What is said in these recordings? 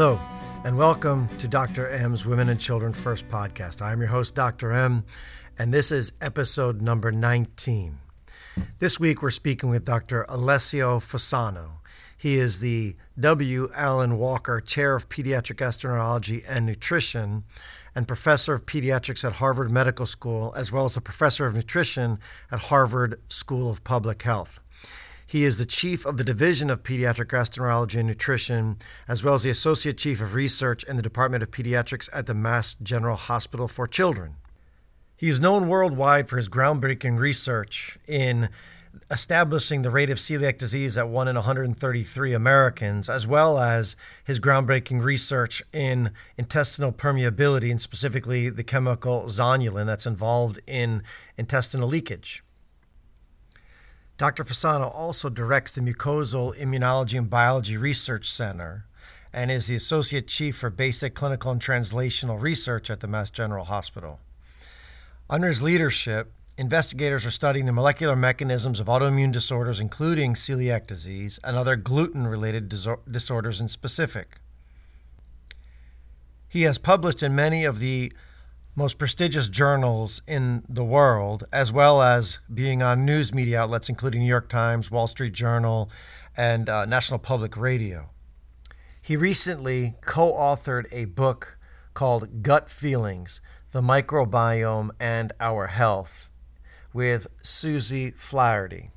Hello, and welcome to Dr. M's Women and Children First podcast. I'm your host, Dr. M, and this is episode number 19. This week, we're speaking with Dr. Alessio Fasano. He is the W. Allen Walker Chair of Pediatric Gastroenterology and Nutrition and Professor of Pediatrics at Harvard Medical School, as well as a Professor of Nutrition at Harvard School of Public Health. He is the Chief of the Division of Pediatric Gastroenterology and Nutrition, as well as the Associate Chief of Research in the Department of Pediatrics at the Mass General Hospital for Children. He is known worldwide for his groundbreaking research in establishing the rate of celiac disease at 1 in 133 Americans, as well as his groundbreaking research in intestinal permeability, and specifically the chemical zonulin that's involved in intestinal leakage. Dr. Fasano also directs the Mucosal Immunology and Biology Research Center and is the Associate Chief for Basic Clinical and Translational Research at the Mass General Hospital. Under his leadership, investigators are studying the molecular mechanisms of autoimmune disorders, including celiac disease and other gluten-related disorders in specific. He has published in many of the most prestigious journals in the world, as well as being on news media outlets, including New York Times, Wall Street Journal, and National Public Radio. He recently co-authored a book called Gut Feelings, The Microbiome and Our Health, with Susie Flaherty.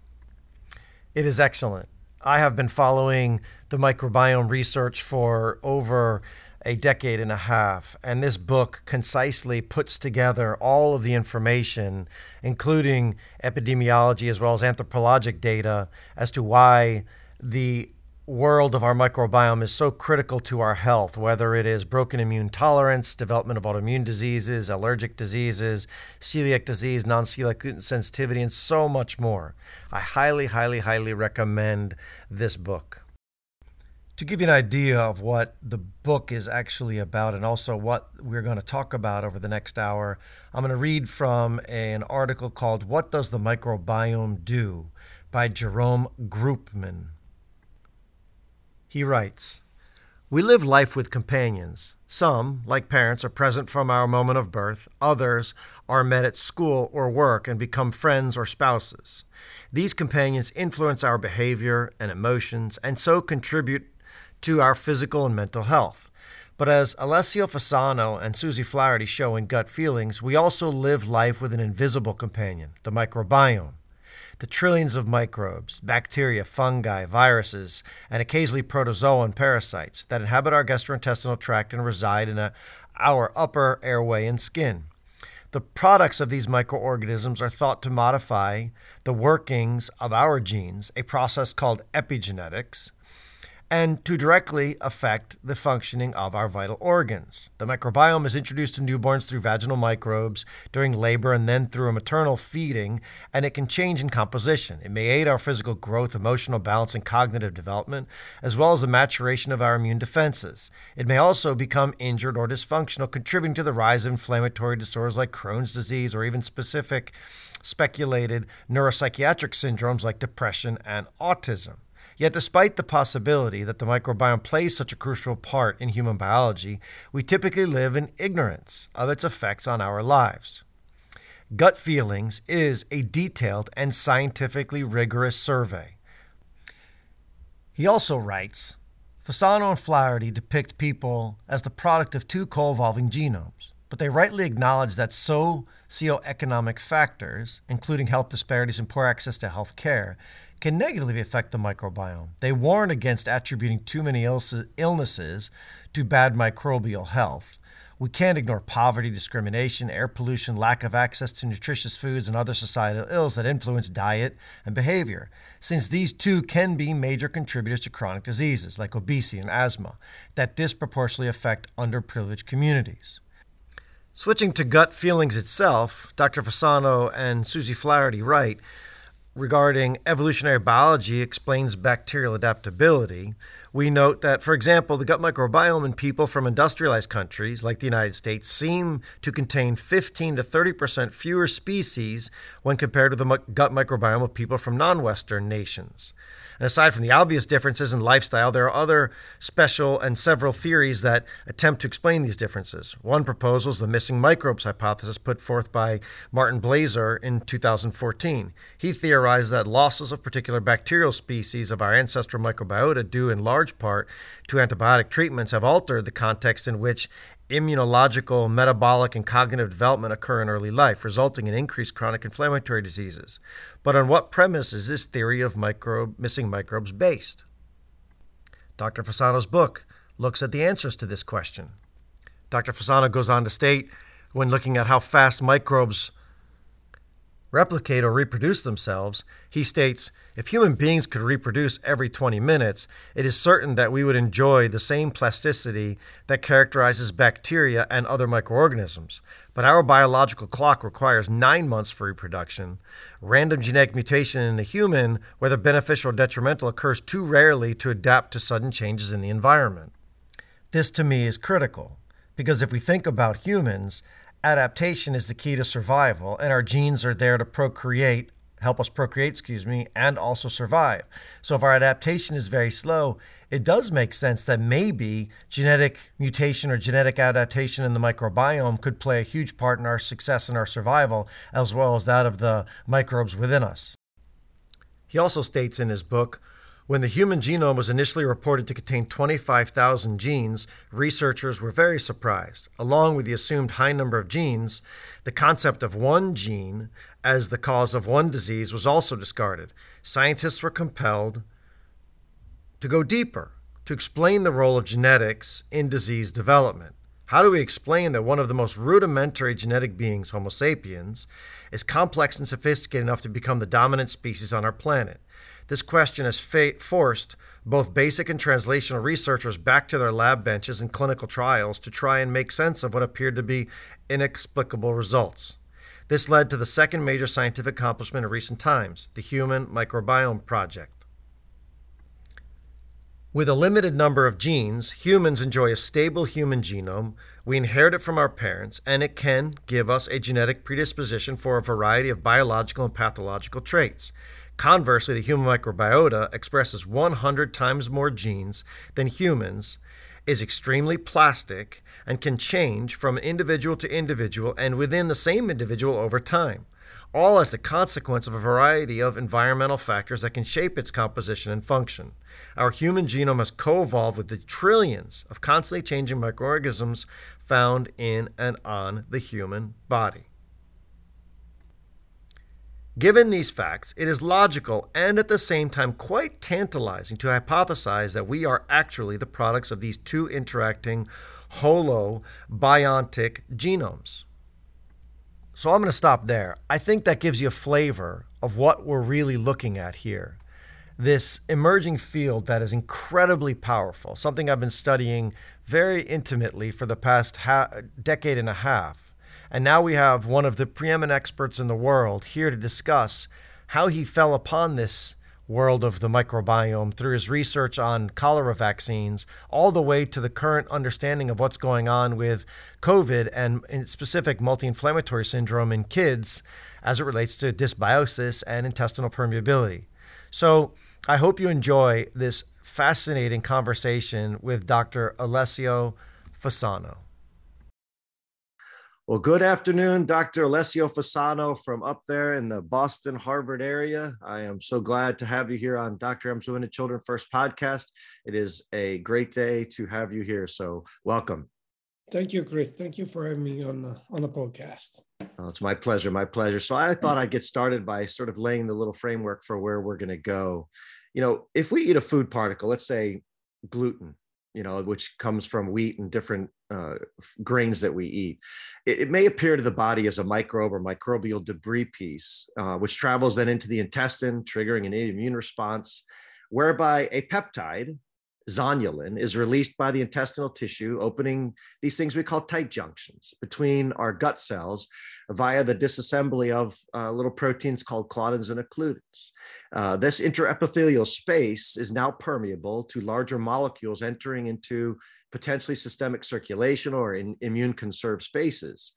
It is excellent. I have been following the microbiome research for over a decade and a half, and this book concisely puts together all of the information, including epidemiology as well as anthropologic data, as to why the world of our microbiome is so critical to our health, whether it is broken immune tolerance, development of autoimmune diseases, allergic diseases, celiac disease, non-celiac gluten sensitivity, and so much more. I highly, highly, highly recommend this book. To give you an idea of what the book is actually about and also what we're going to talk about over the next hour, I'm going to read from an article called What Does the Microbiome Do? By Jerome Groopman. He writes, "We live life with companions. Some, like parents, are present from our moment of birth. Others are met at school or work and become friends or spouses. These companions influence our behavior and emotions and so contribute to our physical and mental health. But as Alessio Fasano and Susie Flaherty show in Gut Feelings, we also live life with an invisible companion, the microbiome. The trillions of microbes, bacteria, fungi, viruses, and occasionally protozoa and parasites that inhabit our gastrointestinal tract and reside in our upper airway and skin. The products of these microorganisms are thought to modify the workings of our genes, a process called epigenetics, and to directly affect the functioning of our vital organs. The microbiome is introduced to newborns through vaginal microbes during labor and then through maternal feeding, and it can change in composition. It may aid our physical growth, emotional balance, and cognitive development, as well as the maturation of our immune defenses. It may also become injured or dysfunctional, contributing to the rise of inflammatory disorders like Crohn's disease or even specific speculated neuropsychiatric syndromes like depression and autism. Yet despite the possibility that the microbiome plays such a crucial part in human biology, we typically live in ignorance of its effects on our lives. Gut Feelings is a detailed and scientifically rigorous survey." He also writes, "Fasano and Flaherty depict people as the product of two co-evolving genomes, but they rightly acknowledge that socioeconomic factors, including health disparities and poor access to health care, can negatively affect the microbiome. They warn against attributing too many illnesses to bad microbial health. We can't ignore poverty, discrimination, air pollution, lack of access to nutritious foods, and other societal ills that influence diet and behavior, since these too can be major contributors to chronic diseases like obesity and asthma that disproportionately affect underprivileged communities." Switching to Gut Feelings itself, Dr. Fasano and Susie Flaherty write, regarding evolutionary biology explains bacterial adaptability, we note that, for example, the gut microbiome in people from industrialized countries like the United States seem to contain 15 to 30% fewer species when compared to the gut microbiome of people from non-Western nations. And aside from the obvious differences in lifestyle, there are other special and several theories that attempt to explain these differences. One proposal is the missing microbes hypothesis put forth by Martin Blaser in 2014. He theorized that losses of particular bacterial species of our ancestral microbiota due in large part to antibiotic treatments have altered the context in which immunological, metabolic, and cognitive development occur in early life, resulting in increased chronic inflammatory diseases. But on what premise is this theory of missing microbes based? Dr. Fasano's book looks at the answers to this question. Dr. Fasano goes on to state, when looking at how fast microbes replicate or reproduce themselves, he states, if human beings could reproduce every 20 minutes, it is certain that we would enjoy the same plasticity that characterizes bacteria and other microorganisms. But our biological clock requires 9 months for reproduction. Random genetic mutation in a human, whether beneficial or detrimental, occurs too rarely to adapt to sudden changes in the environment. This, to me, is critical, because if we think about humans, adaptation is the key to survival, and our genes are there to help us procreate, and also survive. So if our adaptation is very slow, it does make sense that maybe genetic mutation or genetic adaptation in the microbiome could play a huge part in our success and our survival, as well as that of the microbes within us. He also states in his book, when the human genome was initially reported to contain 25,000 genes, researchers were very surprised. Along with the assumed high number of genes, the concept of one gene as the cause of one disease was also discarded. Scientists were compelled to go deeper, to explain the role of genetics in disease development. How do we explain that one of the most rudimentary genetic beings, Homo sapiens, is complex and sophisticated enough to become the dominant species on our planet? This question has forced both basic and translational researchers back to their lab benches and clinical trials to try and make sense of what appeared to be inexplicable results. This led to the second major scientific accomplishment in recent times, the Human Microbiome Project. With a limited number of genes, humans enjoy a stable human genome. We inherit it from our parents, and it can give us a genetic predisposition for a variety of biological and pathological traits. Conversely, the human microbiota expresses 100 times more genes than humans, is extremely plastic, and can change from individual to individual and within the same individual over time, all as the consequence of a variety of environmental factors that can shape its composition and function. Our human genome has co-evolved with the trillions of constantly changing microorganisms found in and on the human body. Given these facts, it is logical and at the same time quite tantalizing to hypothesize that we are actually the products of these two interacting holobiontic genomes. So I'm going to stop there. I think that gives you a flavor of what we're really looking at here. This emerging field that is incredibly powerful, something I've been studying very intimately for the past decade and a half. And now we have one of the preeminent experts in the world here to discuss how he fell upon this world of the microbiome through his research on cholera vaccines, all the way to the current understanding of what's going on with COVID and in specific multi-inflammatory syndrome in kids as it relates to dysbiosis and intestinal permeability. So I hope you enjoy this fascinating conversation with Dr. Alessio Fasano. Well, good afternoon, Dr. Alessio Fasano from up there in the Boston, Harvard area. I am so glad to have you here on Dr. M's Women and Children First podcast. It is a great day to have you here, so welcome. Thank you, Chris. Thank you for having me on the podcast. Oh, it's my pleasure, my pleasure. So I thought I'd get started by sort of laying the little framework for where we're going to go. You know, if we eat a food particle, let's say gluten, you know, which comes from wheat and different grains that we eat. It may appear to the body as a microbe or microbial debris piece, which travels then into the intestine, triggering an immune response, whereby a peptide zonulin is released by the intestinal tissue, opening these things we call tight junctions between our gut cells via the disassembly of little proteins called claudins and occludins. This interepithelial space is now permeable to larger molecules entering into potentially systemic circulation or in immune-conserved spaces.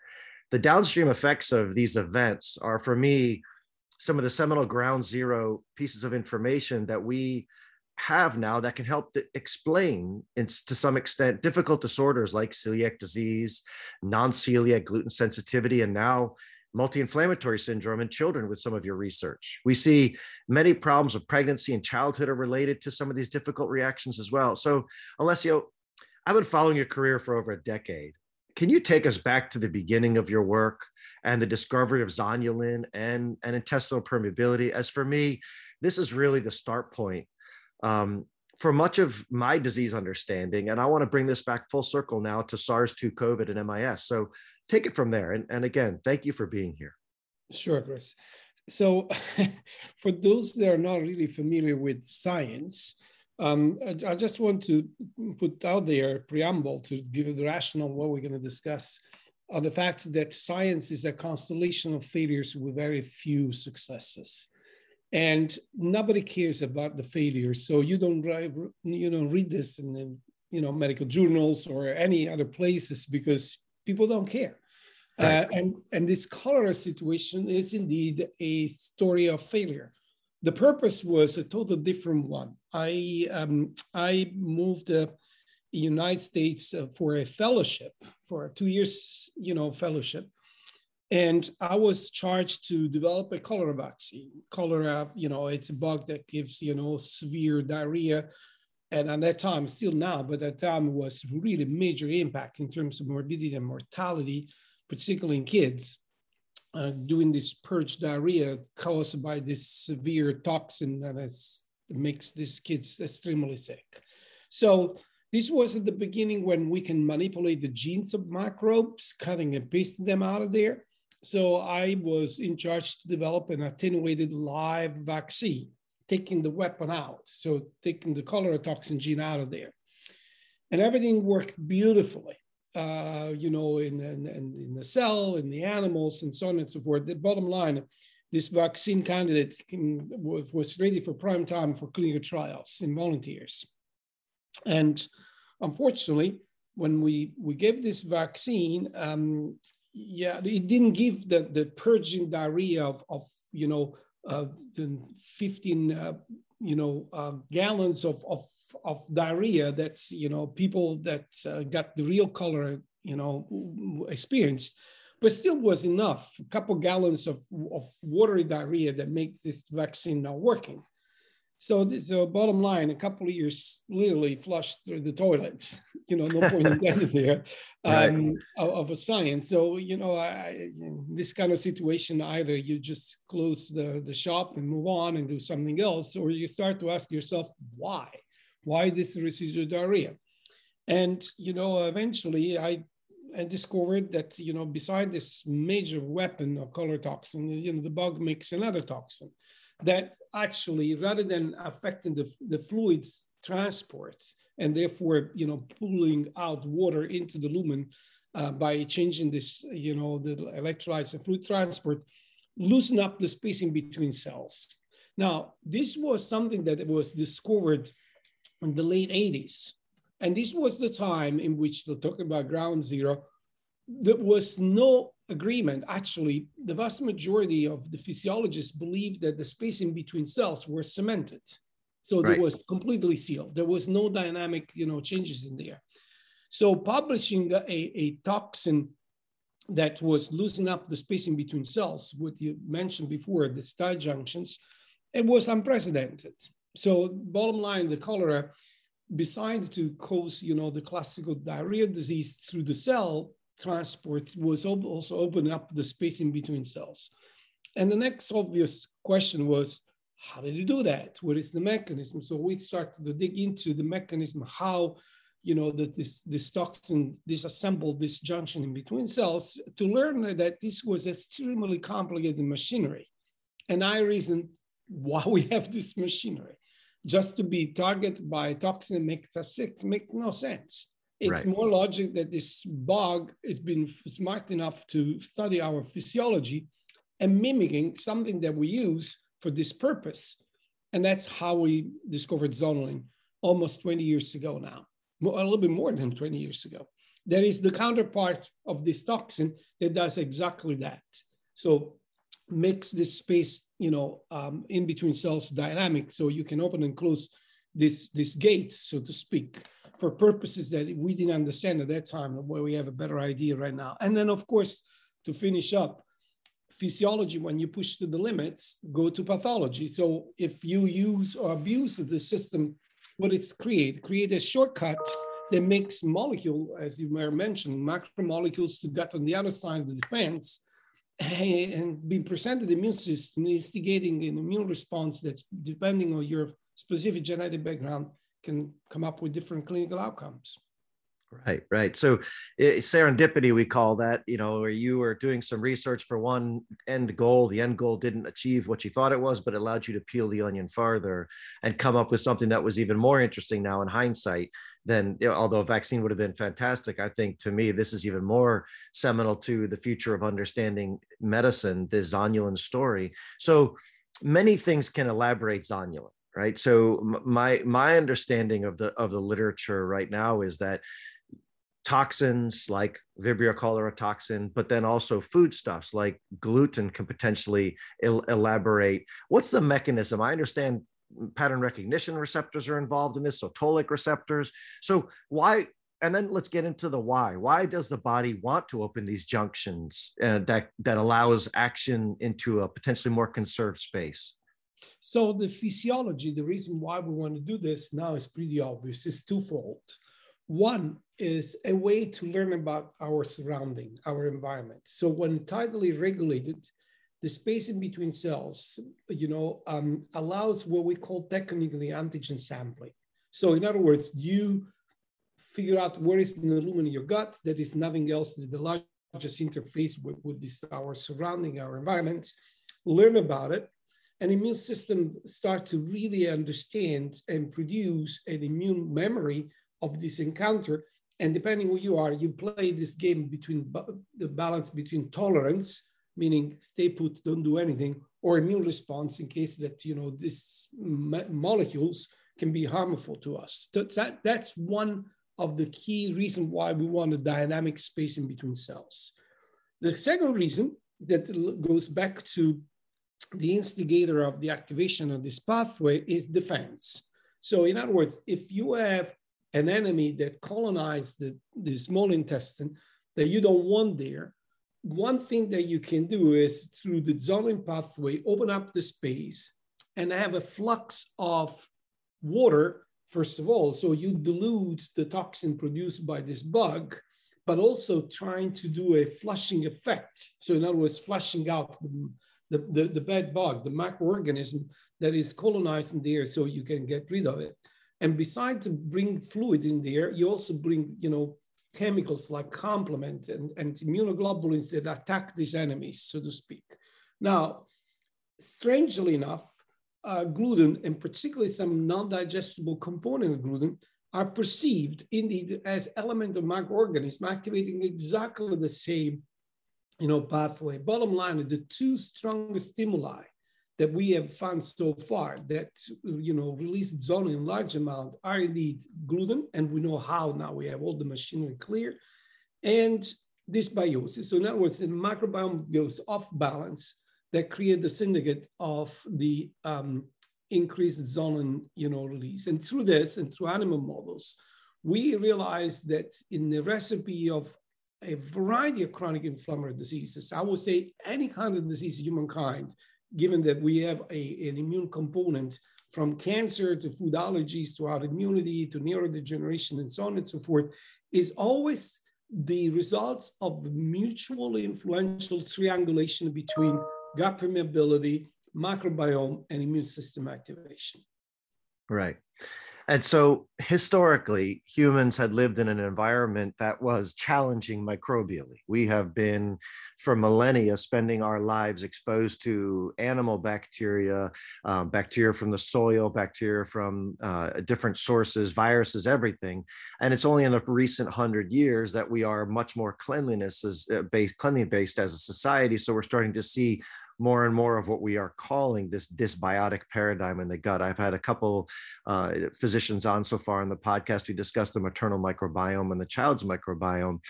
The downstream effects of these events are, for me, some of the seminal ground zero pieces of information that we have now that can help to explain, to some extent, difficult disorders like celiac disease, non-celiac gluten sensitivity, and now multi-inflammatory syndrome in children with some of your research. We see many problems of pregnancy and childhood are related to some of these difficult reactions as well. So, Alessio, I've been following your career for over a decade. Can you take us back to the beginning of your work and the discovery of zonulin and intestinal permeability? As for me, this is really the start point for much of my disease understanding. And I want to bring this back full circle now to SARS-2, COVID, and MIS. So take it from there. And again, thank you for being here. Sure, Chris. So for those that are not really familiar with science, I just want to put out there a preamble to give you the rationale what we're going to discuss on the fact that science is a constellation of failures with very few successes. And nobody cares about the failures. So you don't read this in the, medical journals or any other places because people don't care. Right. And this cholera situation is indeed a story of failure. The purpose was a totally different one. I moved to the United States for a fellowship, for 2 years, fellowship. And I was charged to develop a cholera vaccine. Cholera, it's a bug that gives, severe diarrhea. And at that time, still now, but at that time it was really major impact in terms of morbidity and mortality, particularly in kids, doing this purge diarrhea caused by this severe toxin that makes these kids extremely sick. So this was at the beginning when we can manipulate the genes of microbes, cutting and pasting them out of there. So I was in charge to develop an attenuated live vaccine, taking the weapon out. So taking the cholera toxin gene out of there. And everything worked beautifully, in the cell, in the animals, and so on and so forth. The bottom line, this vaccine candidate was ready for prime time for clinical trials in volunteers. And unfortunately, when we gave this vaccine, it didn't give the purging diarrhea of 15 gallons of diarrhea that people that got the real cholera experienced, but still was enough. A couple gallons of watery diarrhea that makes this vaccine not working. So the bottom line, a couple of years literally flushed through the toilets, no point in getting there of a science. So, in this kind of situation, either you just close the shop and move on and do something else, or you start to ask yourself, why? Why this residual diarrhea? And, eventually I discovered that, beside this major weapon of cholera toxin, the bug makes another toxin that actually, rather than affecting the fluids transport and therefore, pulling out water into the lumen by changing this, the electrolytes and fluid transport, loosen up the spacing between cells. Now, this was something that was discovered in the late 80s. And this was the time in which, talking about ground zero, there was no agreement. Actually, the vast majority of the physiologists believed that the spacing between cells were cemented. So it was completely sealed. There was no dynamic, changes in there. So publishing a toxin that was loosening up the spacing between cells, what you mentioned before, the tight junctions, it was unprecedented. So bottom line, the cholera, besides to cause, the classical diarrhea disease through the cell, transport was also opening up the space in between cells. And the next obvious question was, how did you do that? What is the mechanism? So we started to dig into the mechanism, how this toxin disassembled this junction in between cells, to learn that this was extremely complicated machinery. And I reasoned why we have this machinery. just to be targeted by toxin makes no sense. It's right. More logic that this bug has been smart enough to study our physiology and mimicking something that we use for this purpose. And that's how we discovered zonulin almost 20 years ago now, a little bit more than 20 years ago. There is the counterpart of this toxin that does exactly that. So makes this space, you know, in between cells dynamic. So you can open and close this gate, so to speak, for purposes that we didn't understand at that time, where we have a better idea right now. And then, of course, to finish up, physiology, when you push to the limits, go to pathology. So if you use or abuse the system, what it's create a shortcut that makes molecule, as you were mentioning, macromolecules to gut on the other side of the fence, and being presented the immune system, instigating an immune response that's, depending on your specific genetic background, can come up with different clinical outcomes. Right, right. So serendipity, we call that, you know, where you were doing some research for one end goal, the end goal didn't achieve what you thought it was, but it allowed you to peel the onion farther and come up with something that was even more interesting now in hindsight than, you know, although a vaccine would have been fantastic. I think to me, this is even more seminal to the future of understanding medicine, the zonulin story. So many things can elaborate zonulin. Right. So my understanding of the literature right now is that toxins like Vibrio cholera toxin, but then also foodstuffs like gluten can potentially elaborate. What's the mechanism? I understand pattern recognition receptors are involved in this, so toll-like receptors. So why? And then let's get into the why. Why does the body want to open these junctions that allows action into a potentially more conserved space? So the physiology, the reason why we want to do this now is pretty obvious. It's twofold. One is a way to learn about our surrounding, our environment. So when tidally regulated, the space in between cells, you know, allows what we call technically antigen sampling. So in other words, you figure out where is the lumen in your gut. There is nothing else that the largest interface with this, our surrounding, our environment. Learn about it. An immune system starts to really understand and produce an immune memory of this encounter. And depending who you are, you play this game between the balance between tolerance, meaning stay put, don't do anything, or immune response in case that, you know, these molecules can be harmful to us. So that's one of the key reasons why we want a dynamic space in between cells. The second reason that goes back to the instigator of the activation of this pathway is defense. So in other words, if you have an enemy that colonized the small intestine that you don't want there, one thing that you can do is through the zonulin pathway, open up the space and have a flux of water, first of all. So you dilute the toxin produced by this bug, but also trying to do a flushing effect. So in other words, flushing out the bad bug, the microorganism that is colonizing there, so you can get rid of it. And besides bring fluid in there, you also bring, you know, chemicals like complement and immunoglobulins that attack these enemies, so to speak. Now, strangely enough, gluten, and particularly some non-digestible component of gluten, are perceived indeed as element of microorganism activating exactly the same, you know, pathway. Bottom line, the two strongest stimuli that we have found so far that, you know, release zonulin in large amount are indeed gluten, and we know how now we have all the machinery clear, and dysbiosis. So in other words, the microbiome goes off balance that create the syndicate of the increased zonulin, you know, release. And through this and through animal models, we realized that in the recipe of a variety of chronic inflammatory diseases, I would say any kind of disease in humankind, given that we have an immune component from cancer to food allergies to autoimmunity to neurodegeneration and so on and so forth, is always the results of mutually influential triangulation between gut permeability, microbiome, and immune system activation. Right. And so historically, humans had lived in an environment that was challenging microbially. We have been, for millennia, spending our lives exposed to animal bacteria, bacteria from the soil, bacteria from different sources, viruses, everything. And it's only in the recent 100 years that we are much more cleanliness-based as a society. So we're starting to see more and more of what we are calling this dysbiotic paradigm in the gut. I've had a couple physicians on so far in the podcast who discuss the maternal microbiome and the child's microbiome.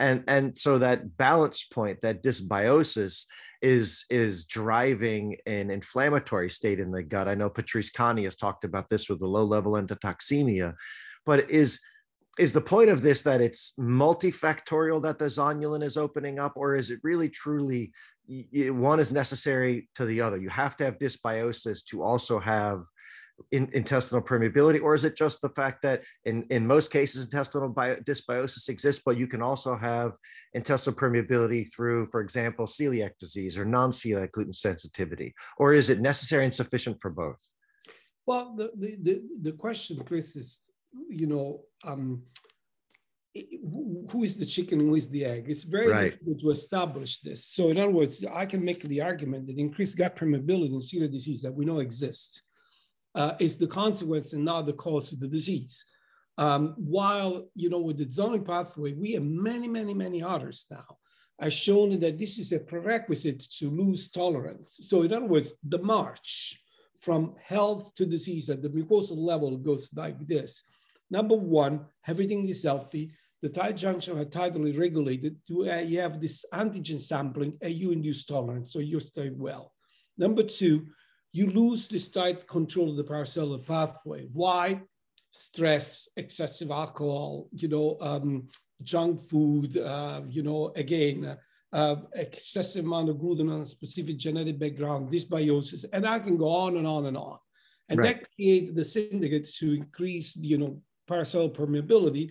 And so that balance point, that dysbiosis, is driving an inflammatory state in the gut. I know Patrice Connie has talked about this with the low-level endotoxemia, but is the point of this that it's multifactorial that the zonulin is opening up, or is it really truly one is necessary to the other? You have to have dysbiosis to also have intestinal permeability, or is it just the fact that in most cases intestinal dysbiosis exists, but you can also have intestinal permeability through, for example, celiac disease or non-celiac gluten sensitivity, or is it necessary and sufficient for both? Well, the question, Chris, is, you know, who is the chicken and who is the egg? It's very difficult to establish this. So in other words, I can make the argument that increased gut permeability in celiac disease that we know exists is the consequence and not the cause of the disease. While, you know, with the zoning pathway, we have many others now have shown that this is a prerequisite to lose tolerance. So in other words, the march from health to disease at the mucosal level goes like this. Number one, everything is healthy. The tight junction are tidally regulated. You have this antigen sampling and you induce tolerance, so you stay well. Number two, you lose this tight control of the paracellular pathway. Why? Stress, excessive alcohol, you know, junk food, you know, again, excessive amount of gluten on a specific genetic background, dysbiosis, and I can go on and on and on. And that created the syndicate to increase, you know, paracellular permeability,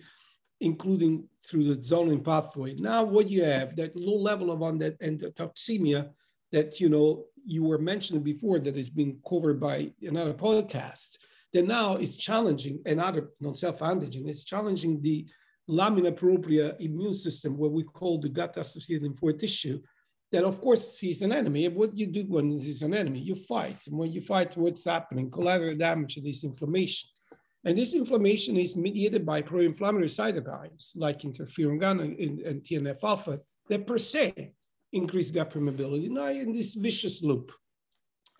including through the zonulin pathway. Now, what you have, that low level of on that endotoxemia that, you know, you were mentioning before, that is being covered by another podcast, that now is challenging another non-self-antigen. It's challenging the lamina propria immune system, what we call the gut-associated lymphoid tissue, that of course sees an enemy. And what you do when it sees an enemy, you fight. And when you fight, what's happening? Collateral damage is inflammation. And this inflammation is mediated by pro-inflammatory cytokines like interferon gamma and TNF-alpha that per se increase gut permeability. Now in this vicious loop,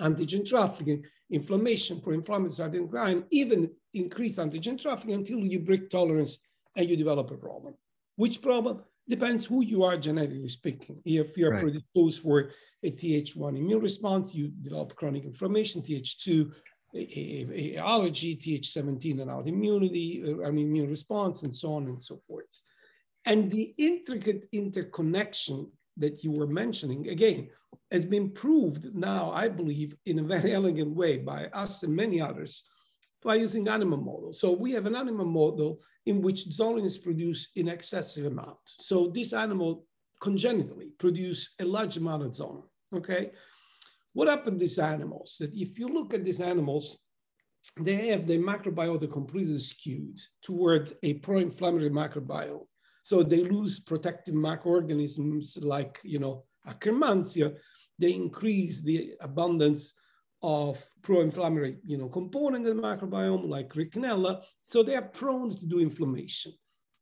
antigen trafficking, inflammation, pro-inflammatory cytokine, even increased antigen trafficking until you break tolerance and you develop a problem. Which problem? Depends who you are genetically speaking. If you're predisposed for a Th1 immune response, you develop chronic inflammation, Th2 allergy, Th17 an autoimmunity, an immune response, and so on and so forth. And the intricate interconnection that you were mentioning, again, has been proved now, I believe, in a very elegant way by us and many others, by using animal models. So we have an animal model in which zonulin is produced in excessive amount. So this animal congenitally produce a large amount of zonulin, okay? What happened to these animals? That if you look at these animals, they have their microbiota completely skewed toward a pro-inflammatory microbiome. So they lose protective microorganisms like, you know, Akkermansia. They increase the abundance of pro-inflammatory, you know, component in the microbiome like Rikenella. So they are prone to do inflammation.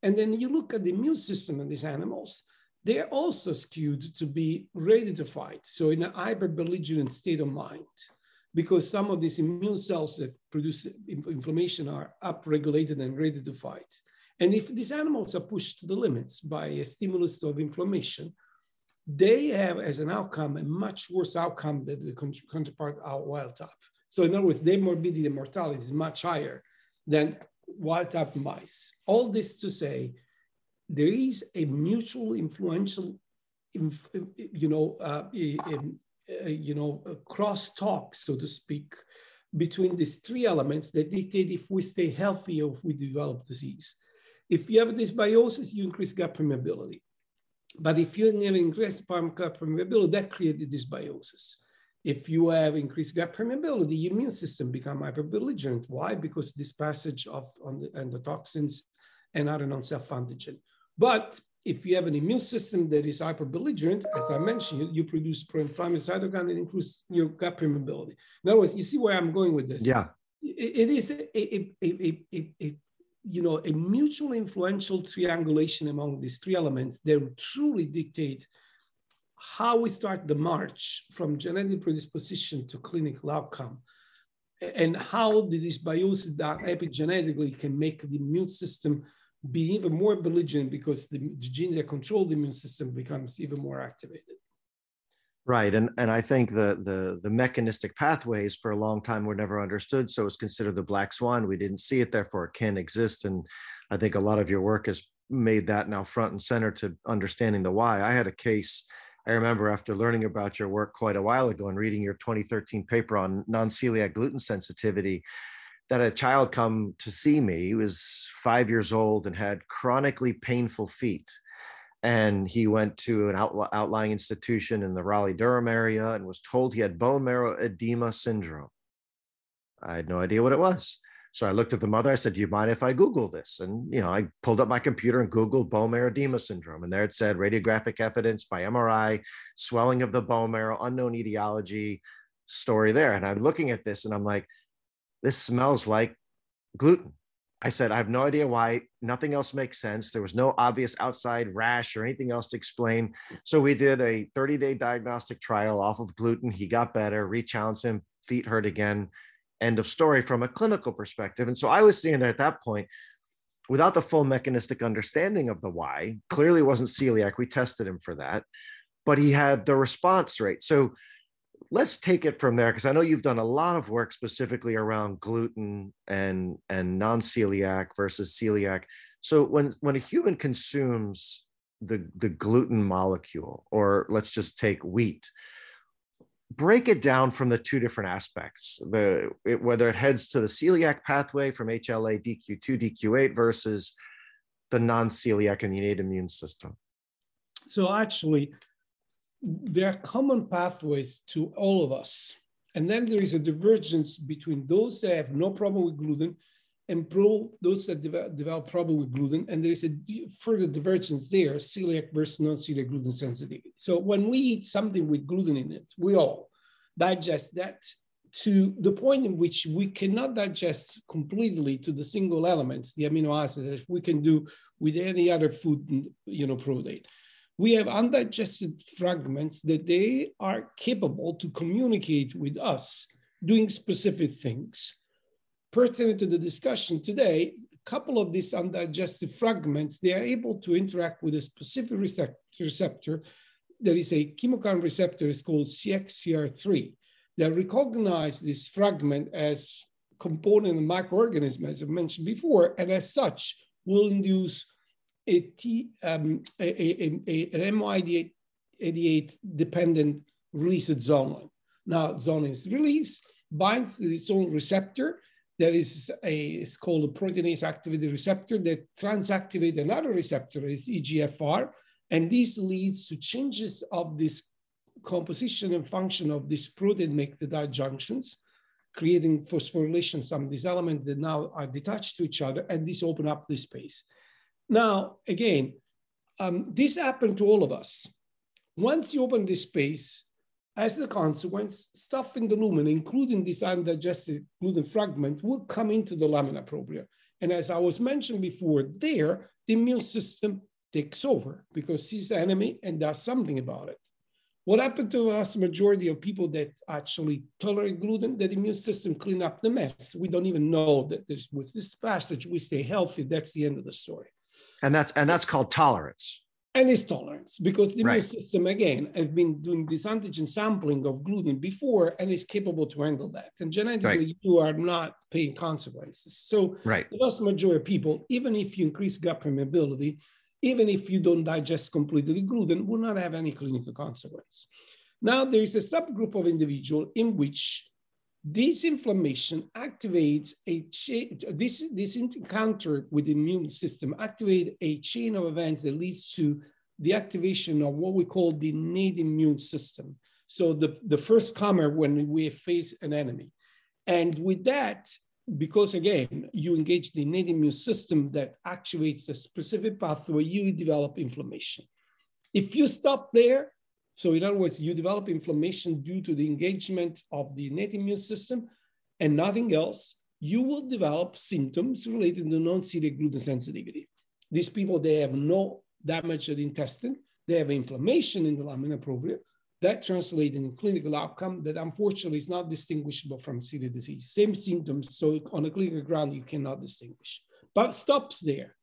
And then you look at the immune system in these animals, they are also skewed to be ready to fight. So in a hyper-belligerent state of mind, because some of these immune cells that produce inflammation are upregulated and ready to fight. And if these animals are pushed to the limits by a stimulus of inflammation, they have as an outcome a much worse outcome than the counterpart are wild type. So in other words, their morbidity and mortality is much higher than wild type mice. All this to say, there is a mutual influential, crosstalk, so to speak, between these three elements that dictate if we stay healthy or if we develop disease. If you have dysbiosis, you increase gut permeability. But if you never increase gut permeability, that created dysbiosis. If you have increased gut permeability, the immune system becomes hypervigilant. Why? Because this passage of endotoxins and other non-self antigen. But if you have an immune system that is hypervigilant, as I mentioned, you produce pro-inflammatory cytokine that increases your gut permeability. In other words, you see where I'm going with this. Yeah, it is a mutually influential triangulation among these three elements that truly dictate how we start the march from genetic predisposition to clinical outcome, and how the dysbiosis done epigenetically can make the immune system be even more belligerent because the gene that controls the immune system becomes even more activated. Right, and I think the mechanistic pathways for a long time were never understood, so it's considered the black swan. We didn't see it, therefore it can't exist, and I think a lot of your work has made that now front and center to understanding the why. I had a case, I remember after learning about your work quite a while ago and reading your 2013 paper on non-celiac gluten sensitivity, that a child come to see me. He was 5 years old and had chronically painful feet. And he went to an outlying institution in the Raleigh-Durham area and was told he had bone marrow edema syndrome. I had no idea what it was. So I looked at the mother, I said, do you mind if I Google this? And I pulled up my computer and Googled bone marrow edema syndrome. And there it said radiographic evidence by MRI, swelling of the bone marrow, unknown etiology, story there. And I'm looking at this and I'm like, this smells like gluten. I said, I have no idea why, nothing else makes sense. There was no obvious outside rash or anything else to explain. So we did a 30-day diagnostic trial off of gluten. He got better, re-challenged him, feet hurt again. End of story from a clinical perspective. And so I was sitting there at that point without the full mechanistic understanding of the why. Clearly it wasn't celiac. We tested him for that, but he had the response rate. So let's take it from there, because I know you've done a lot of work specifically around gluten and non-celiac versus celiac. So when a human consumes the gluten molecule, or let's just take wheat, break it down from the two different aspects, whether it heads to the celiac pathway from HLA-DQ2, DQ8 versus the non-celiac and the innate immune system. So actually, there are common pathways to all of us. And then there is a divergence between those that have no problem with gluten and those that develop problem with gluten. And there is a further divergence there, celiac versus non-celiac gluten sensitivity. So when we eat something with gluten in it, we all digest that to the point in which we cannot digest completely to the single elements, the amino acids, as we can do with any other food, protein. We have undigested fragments that they are capable to communicate with us doing specific things. Pertinent to the discussion today, a couple of these undigested fragments, they are able to interact with a specific receptor. There is a chemokine receptor, it's called CXCR3, that recognize this fragment as component of microorganism, as I mentioned before, and as such will induce an MYD88 dependent release of zonulin. Now, zonulin is released, binds to its own receptor. There is it's called a proteinase activated receptor that transactivates another receptor, it's EGFR, and this leads to changes of this composition and function of this protein, make the disjunctions, creating phosphorylation, some of these elements that now are detached to each other, and this open up the space. Now, again, this happened to all of us. Once you open this space, as a consequence, stuff in the lumen, including this undigested gluten fragment, will come into the lamina propria. And as I was mentioned before, there, the immune system takes over because sees the enemy and does something about it. What happened to us, majority of people that actually tolerate gluten, that immune system clean up the mess. We don't even know that this was this passage. We stay healthy. That's the end of the story. And that's called tolerance. And it's tolerance, because the immune system, again, has been doing this antigen sampling of gluten before and is capable to handle that. And genetically, you are not paying consequences. So the vast majority of people, even if you increase gut permeability, even if you don't digest completely gluten, will not have any clinical consequence. Now, there is a subgroup of individuals in which this inflammation activates a chain, this encounter with the immune system activates a chain of events that leads to the activation of what we call the innate immune system. So the first comer when we face an enemy. And with that, because again, you engage the innate immune system that activates a specific pathway, you develop inflammation. If you stop there, so in other words, you develop inflammation due to the engagement of the innate immune system and nothing else, you will develop symptoms related to non-celiac gluten sensitivity. These people, they have no damage to the intestine, they have inflammation in the lamina propria, that translated in clinical outcome that unfortunately is not distinguishable from celiac disease. Same symptoms, so on a clinical ground, you cannot distinguish, but stops there.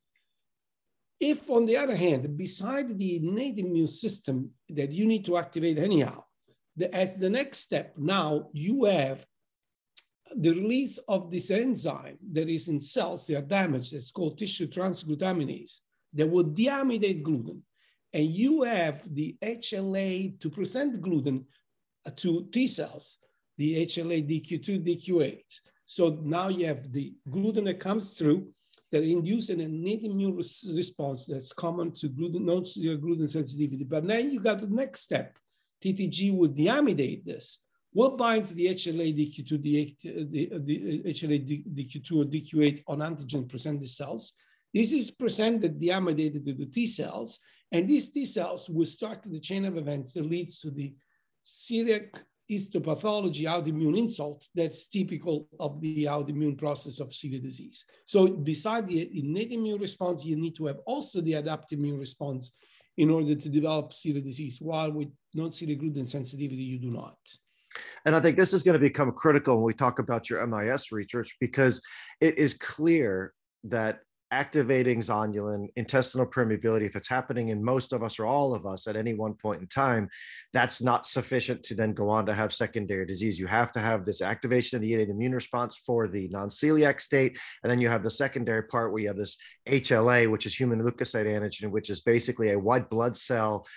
If on the other hand, beside the innate immune system that you need to activate anyhow, as the next step, now you have the release of this enzyme that is in cells that are damaged, it's called tissue transglutaminase, that will deamidate gluten. And you have the HLA to present gluten to T cells, the HLA-DQ2, DQ8. So now you have the gluten that comes through that induces an innate immune response that's common to gluten, non-gluten sensitivity. But now you got the next step. TTG will deamidate this, will bind to the HLA-DQ2, the HLA-DQ2 or DQ8 on antigen-presenting cells. This is presented deamidated to the T cells. And these T cells will start the chain of events that leads to the celiac histopathology autoimmune insult that's typical of the autoimmune process of celiac disease. So beside the innate immune response, you need to have also the adaptive immune response in order to develop celiac disease, while with non-celiac gluten sensitivity, you do not. And I think this is going to become critical when we talk about your MIS research, because it is clear that activating zonulin, intestinal permeability, if it's happening in most of us or all of us at any one point in time, that's not sufficient to then go on to have secondary disease. You have to have this activation of the innate immune response for the non-celiac state. And then you have the secondary part where you have this HLA, which is human leukocyte antigen, which is basically a white blood cell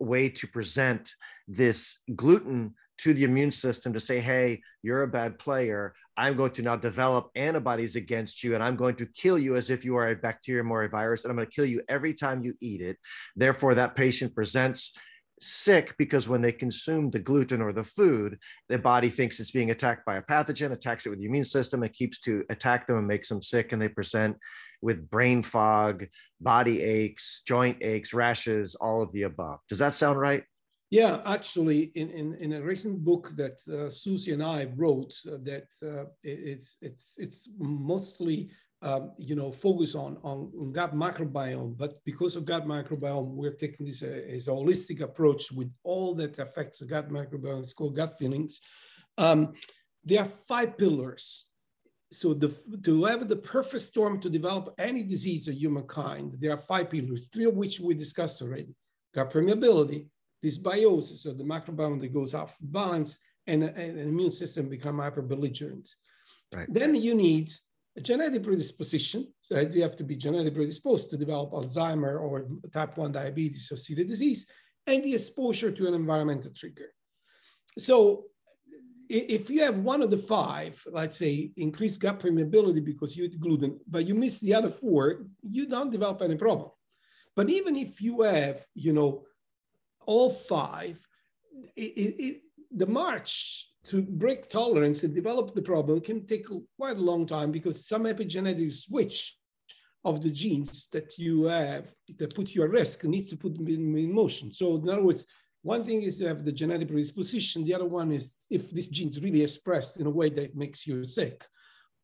way to present this gluten to the immune system to say, hey, you're a bad player. I'm going to now develop antibodies against you, and I'm going to kill you as if you are a bacterium or a virus, and I'm going to kill you every time you eat it. Therefore, that patient presents sick because when they consume the gluten or the food, their body thinks it's being attacked by a pathogen, attacks it with the immune system, and keeps to attack them and makes them sick, and they present with brain fog, body aches, joint aches, rashes, all of the above. Does that sound right? Yeah, actually, in a recent book that Susie and I wrote, that it's mostly you know, focused on gut microbiome, but because of gut microbiome, we're taking this as a holistic approach with all that affects the gut microbiome. It's called Gut Feelings. There are 5 pillars. So to have the perfect storm to develop any disease of humankind, there are 5 pillars, 3 of which we discussed already: gut permeability, dysbiosis, so the microbiome that goes off balance, and an immune system become hyper-belligerent. Right. Then you need a genetic predisposition. So you have to be genetically predisposed to develop Alzheimer's or type 1 diabetes or celiac disease, and the exposure to an environmental trigger. So if you have one of the 5, let's say increased gut permeability because you eat gluten, but you miss the other 4, you don't develop any problem. But even if you have, you know, all 5, the march to break tolerance and develop the problem can take quite a long time, because some epigenetic switch of the genes that you have that put you at risk needs to put them in motion. So in other words, one thing is to have the genetic predisposition. The other one is if this gene is really expressed in a way that makes you sick.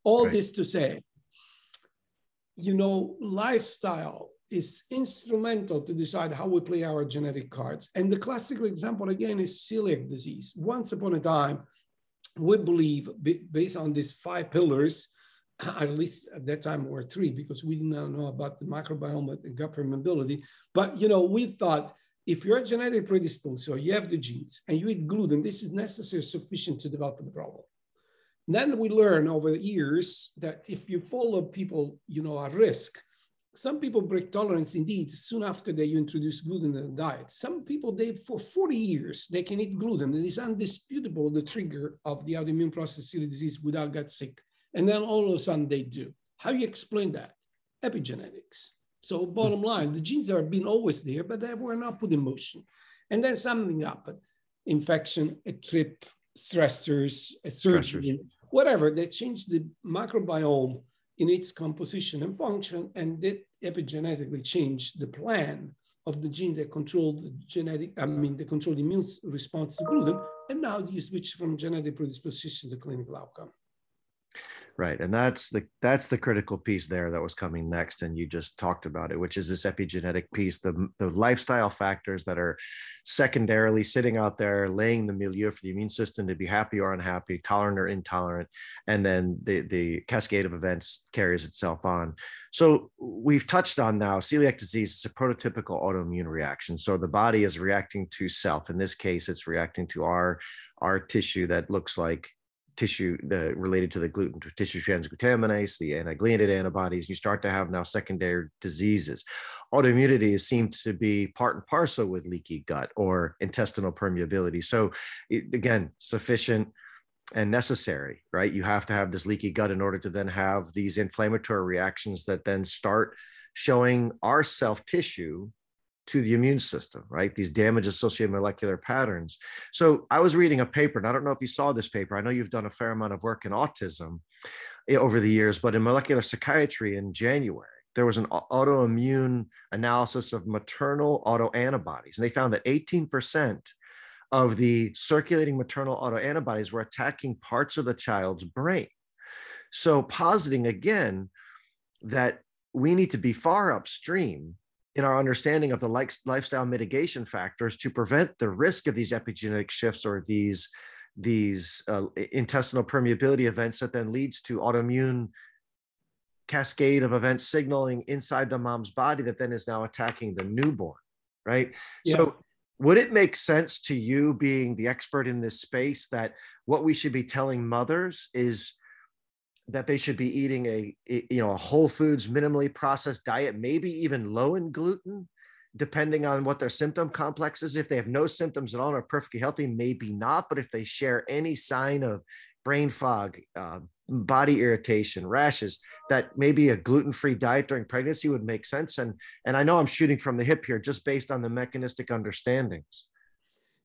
All right. This to say, you know, lifestyle is instrumental to decide how we play our genetic cards. And the classical example, again, is celiac disease. Once upon a time, we believe, based on these 5 pillars, at least at that time were 3, because we did not know about the microbiome and gut permeability. But you know, we thought, if you're genetically predisposed, so you have the genes, and you eat gluten, this is necessary, sufficient to develop the problem. Then we learn over the years that if you follow people, you know, at risk, some people break tolerance indeed soon after that you introduce gluten in the diet. Some people, they for 40 years, they can eat gluten. It is undisputable the trigger of the autoimmune process celiac disease without gut sick. And then all of a sudden they do. How do you explain that? Epigenetics. So bottom line, the genes have been always there, but they were not put in motion. And then something happened. infection, a trip, stressors, a surgery, whatever. They change the microbiome in its composition and function, and they epigenetically change the plan of the genes that control the genetic, they control the immune response to gluten, and now you switch from genetic predisposition to clinical outcome. Right, and that's the critical piece there that was coming next, and you just talked about it, which is this epigenetic piece, the lifestyle factors that are secondarily sitting out there, laying the milieu for the immune system to be happy or unhappy, tolerant or intolerant, and then the cascade of events carries itself on. So we've touched on now celiac disease is a prototypical autoimmune reaction. So the body is reacting to self. In this case, it's reacting to our tissue that looks like tissue related to the gluten, to tissue transglutaminase, the anti-gliadin antibodies. You start to have now secondary diseases. Autoimmunity seems to be part and parcel with leaky gut or intestinal permeability. So again, sufficient and necessary, right? You have to have this leaky gut in order to then have these inflammatory reactions that then start showing our self-tissue to the immune system, right? These damage-associated molecular patterns. So I was reading a paper, and I don't know if you saw this paper. I know you've done a fair amount of work in autism over the years, but in molecular psychiatry in January, there was an autoimmune analysis of maternal autoantibodies. And they found that 18% of the circulating maternal autoantibodies were attacking parts of the child's brain. So positing again that we need to be far upstream in our understanding of the lifestyle mitigation factors to prevent the risk of these epigenetic shifts or these intestinal permeability events that then leads to autoimmune cascade of events signaling inside the mom's body that then is now attacking the newborn, right? Yeah. So would it make sense to you, being the expert in this space, that what we should be telling mothers is that they should be eating a whole foods, minimally processed diet, maybe even low in gluten, depending on what their symptom complex is? If they have no symptoms at all and are perfectly healthy, maybe not. But if they share any sign of brain fog, body irritation, rashes, that maybe a gluten-free diet during pregnancy would make sense. And I know I'm shooting from the hip here, just based on the mechanistic understandings.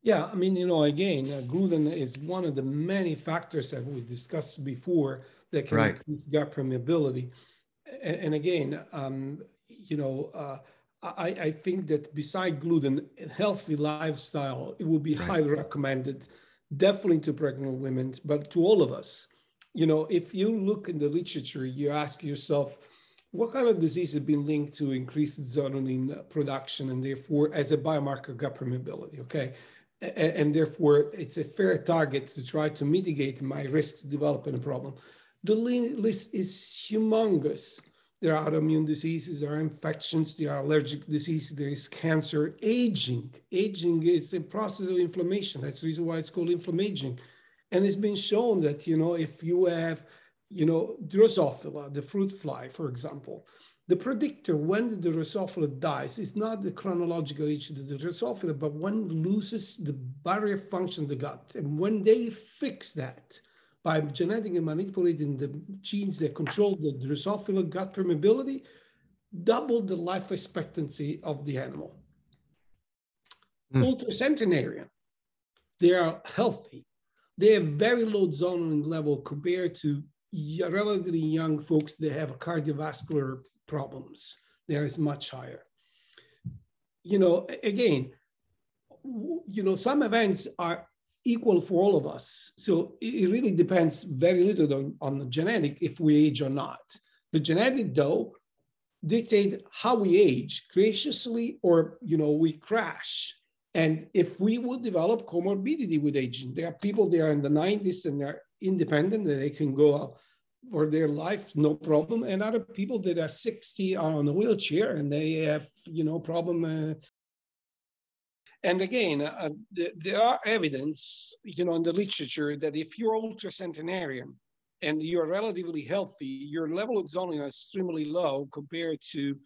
Yeah, gluten is one of the many factors that we discussed before that can increase gut permeability. I think that beside gluten, a healthy lifestyle, it would be highly recommended, definitely to pregnant women, but to all of us. If you look in the literature, you ask yourself, what kind of disease has been linked to increased zonulin production and therefore as a biomarker gut permeability, okay? And therefore, it's a fair target to try to mitigate my risk to developing a problem. The list is humongous. There are autoimmune diseases, there are infections, there are allergic diseases, there is cancer, aging. Aging is a process of inflammation. That's the reason why it's called inflammaging. And it's been shown that, if you have, Drosophila, the fruit fly, for example, the predictor when the Drosophila dies is not the chronological age of the Drosophila, but when loses the barrier function of the gut. And when they fix that, by genetically manipulating the genes that control the Drosophila gut permeability, double the life expectancy of the animal. Ultracentenarian, they are healthy. They have very low zonulin level compared to relatively young folks that have cardiovascular problems. There is much higher. Some events are equal for all of us. So it really depends very little on the genetic, if we age or not. The genetic, though, dictate how we age, graciously or, we crash. And if we will develop comorbidity with aging, there are people that are in the 90s and they're independent, that they can go out for their life, no problem. And other people that are 60 are on a wheelchair and they have, problem. There are evidence, in the literature that if you're ultracentenarian and you're relatively healthy, your level of zonulin is extremely low compared to,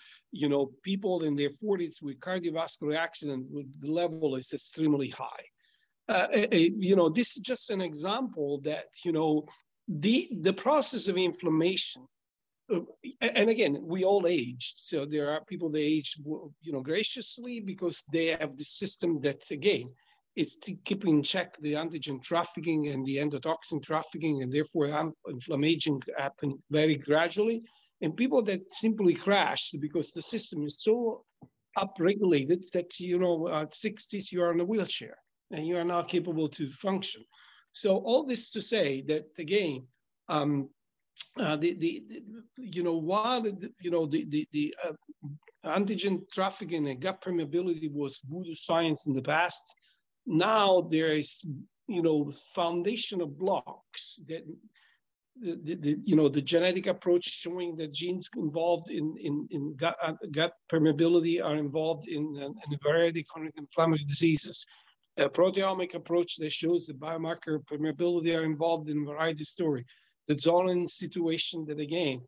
people in their 40s with cardiovascular accident, the level is extremely high. This is just an example that, the process of inflammation, and again, we all age. So there are people that age, graciously because they have the system that, again, it's to keep in check the antigen trafficking and the endotoxin trafficking, and therefore inflammation happens very gradually. And people that simply crash because the system is so upregulated that, you know, at 60s you are in a wheelchair and you are not capable to function. So all this to say that, again, while the antigen trafficking and gut permeability was voodoo science in the past, now there is, you know, foundational blocks that the genetic approach showing that genes involved in gut permeability are involved in a variety of chronic inflammatory diseases. A proteomic approach that shows the biomarker permeability are involved in a variety of story. The zonulin situation that, again,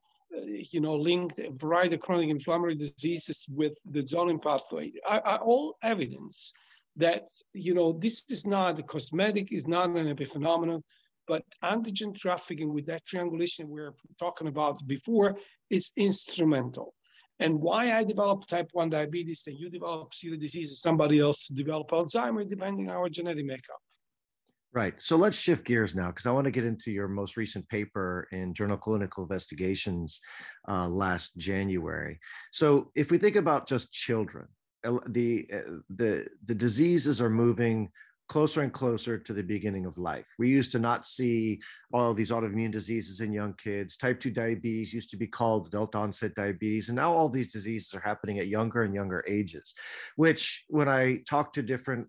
linked a variety of chronic inflammatory diseases with the zonulin pathway are all evidence that, you know, this is not cosmetic, is not an epiphenomenon, but antigen trafficking with that triangulation we were talking about before is instrumental. And why I develop type 1 diabetes and you develop celiac disease and somebody else develop Alzheimer's, depending on our genetic makeup. Right. So let's shift gears now, because I want to get into your most recent paper in Journal Clinical Investigations last January. So if we think about just children, the diseases are moving closer and closer to the beginning of life. We used to not see all these autoimmune diseases in young kids. Type 2 diabetes used to be called adult onset diabetes. And now all these diseases are happening at younger and younger ages, which when I talk to different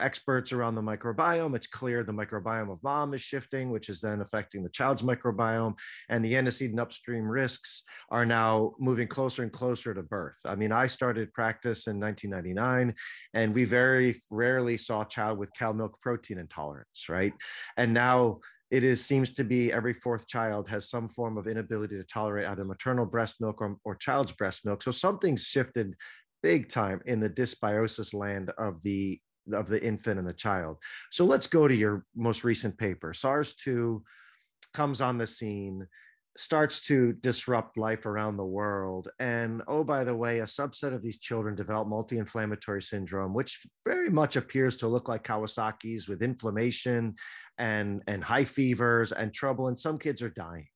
experts around the microbiome, it's clear the microbiome of mom is shifting, which is then affecting the child's microbiome, and the antecedent upstream risks are now moving closer and closer to birth. I mean, I started practice in 1999, and we very rarely saw a child with cow milk protein intolerance, right? And now it seems to be every fourth child has some form of inability to tolerate either maternal breast milk or child's breast milk. So something's shifted big time in the dysbiosis land of the infant and the child. So let's go to your most recent paper. SARS-2 comes on the scene, starts to disrupt life around the world. And oh, by the way, a subset of these children develop multi-inflammatory syndrome, which very much appears to look like Kawasaki's, with inflammation and high fevers and trouble. And some kids are dying.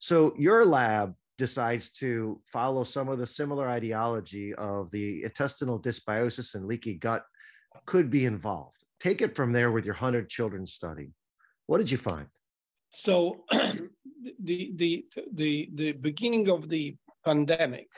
So your lab decides to follow some of the similar ideology of the intestinal dysbiosis and leaky gut could be involved. Take it from there with your 100 children study. What did you find? So the beginning of the pandemic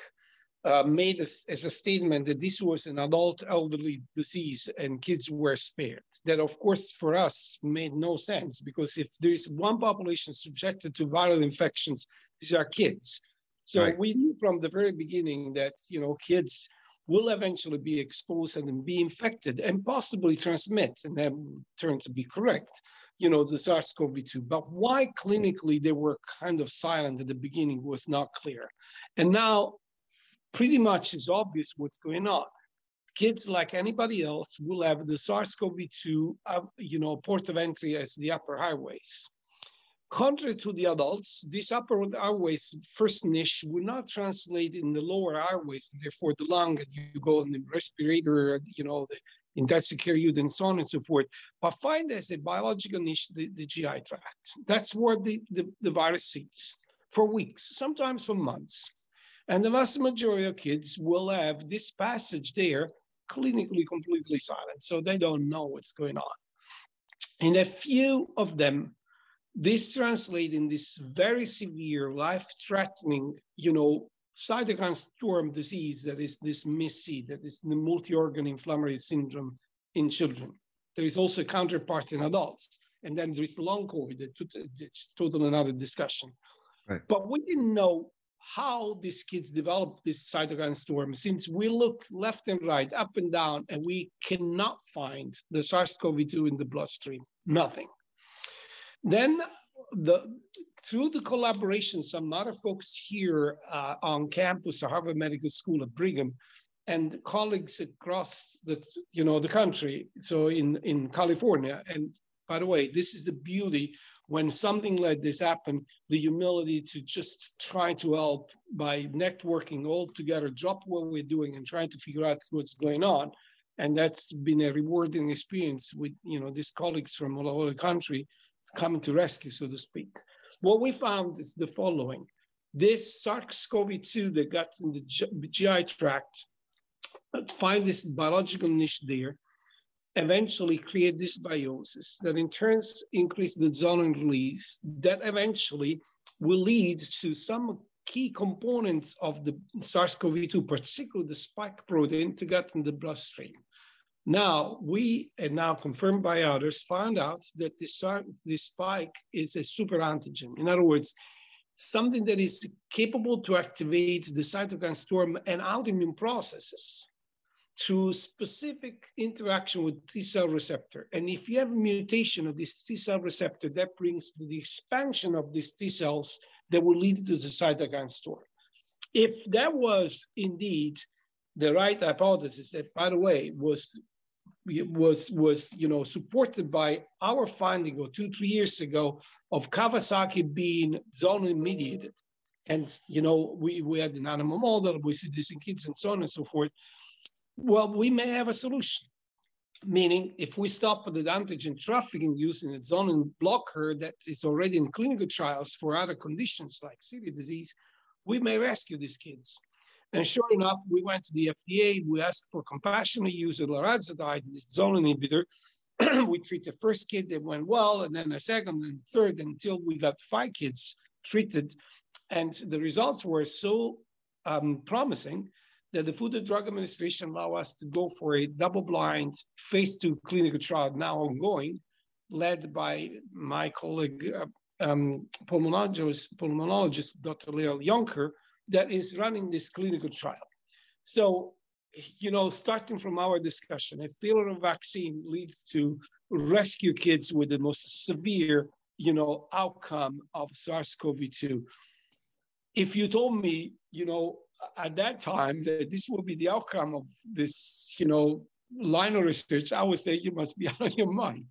made us as a statement that this was an adult elderly disease and kids were spared. That, of course, for us made no sense, because if there is one population subjected to viral infections, these are kids. So right. We knew from the very beginning that, you know, kids will eventually be exposed and be infected and possibly transmit, and that turned to be correct, you know, the SARS-CoV-2. But why clinically they were kind of silent at the beginning was not clear. And now pretty much it's obvious what's going on. Kids, like anybody else, will have the SARS-CoV-2, port of entry as the upper airways. Contrary to the adults, these upper airways, first niche, will not translate in the lower airways, and therefore the lung, and you go in the respirator, you know, the intestinal caroid, and so on and so forth, but find as a biological niche the GI tract. That's where the virus sits for weeks, sometimes for months. And the vast majority of kids will have this passage there clinically completely silent, so they don't know what's going on. And a few of them, this translates in this very severe, life-threatening, you know, cytokine storm disease that is this MIS-C, that is the multi-organ inflammatory syndrome in children. There is also a counterpart in adults. And then there is long COVID, that's totally another discussion. Right. But we didn't know how these kids developed this cytokine storm, since we look left and right, up and down, and we cannot find the SARS-CoV-2 in the bloodstream, nothing. Then, through the collaboration, some other folks here on campus at Harvard Medical School at Brigham, and colleagues across the country, so in California. And by the way, this is the beauty when something like this happened, the humility to just try to help by networking all together, drop what we're doing and trying to figure out what's going on. And that's been a rewarding experience with, you know, these colleagues from all over the country coming to rescue, so to speak. What we found is the following. This SARS-CoV-2 that got in the GI tract, find this biological niche there, eventually create this dysbiosis that in turn increase the zonulin release that eventually will lead to some key components of the SARS-CoV-2, particularly the spike protein, to get in the bloodstream. Now, we, and now confirmed by others, found out that this spike is a superantigen. In other words, something that is capable to activate the cytokine storm and autoimmune processes through specific interaction with T-cell receptor. And if you have a mutation of this T-cell receptor, that brings the expansion of these T-cells that will lead to the cytokine storm. If that was indeed the right hypothesis, that, by the way, was you know, supported by our finding of 2-3 years ago of Kawasaki being zonulin mediated, and you know, we had an animal model, we see this in kids and so on and so forth. Well, we may have a solution. Meaning, if we stop the antigen trafficking using a zonulin blocker that is already in clinical trials for other conditions like celiac disease, we may rescue these kids. And sure enough, we went to the FDA, we asked for compassionate use of larazotide, this zonulin inhibitor. We treat the first kid that went well, and then a second and third, until we got 5 kids treated. And the results were so promising that the Food and Drug Administration allowed us to go for a double-blind phase 2 clinical trial now ongoing, led by my colleague, pulmonologist Dr. Leo Jonker, that is running this clinical trial. So, you know, starting from our discussion, a failure of vaccine leads to rescue kids with the most severe, you know, outcome of SARS-CoV-2. If you told me, you know, at that time that this will be the outcome of this, you know, line of research, I would say you must be out of your mind.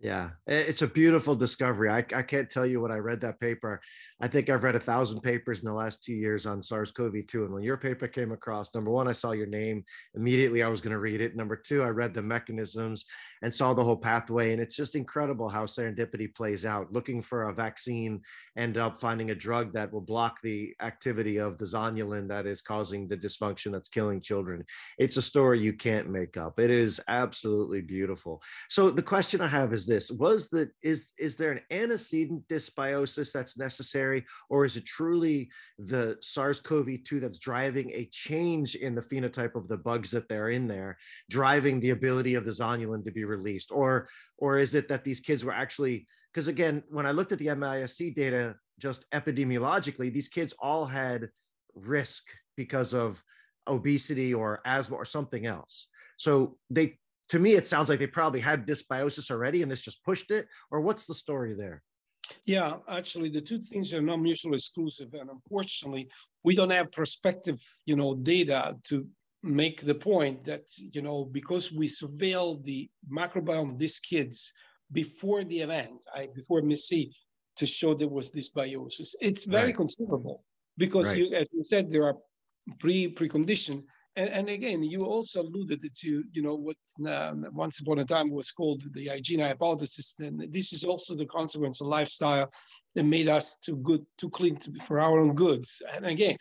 Yeah, it's a beautiful discovery. I can't tell you when I read that paper. I think I've read 1,000 papers in the last 2 years on SARS-CoV-2. And when your paper came across, number one, I saw your name. Immediately, I was going to read it. Number two, I read the mechanisms and saw the whole pathway. And it's just incredible how serendipity plays out. Looking for a vaccine, end up finding a drug that will block the activity of the zonulin that is causing the dysfunction that's killing children. It's a story you can't make up. It is absolutely beautiful. So the question I have is, this was that is there an antecedent dysbiosis that's necessary, or is it truly the SARS-CoV-2 that's driving a change in the phenotype of the bugs that they're in there, driving the ability of the zonulin to be released, or is it that these kids were actually, because again, when I looked at the MIS-C data, just epidemiologically, these kids all had risk because of obesity or asthma or something else. So they, to me, it sounds like they probably had dysbiosis already and this just pushed it, or what's the story there? Yeah, actually, the two things are not mutually exclusive. And unfortunately, we don't have prospective, you know, data to make the point that, you know, because we surveilled the microbiome of these kids before the event, before MIS-C, to show there was dysbiosis. It's very conceivable because, you, as you said, there are preconditions. And again, you also alluded to, you know, what once upon a time was called the hygiene hypothesis. And this is also the consequence of lifestyle that made us too clean for our own goods. And again,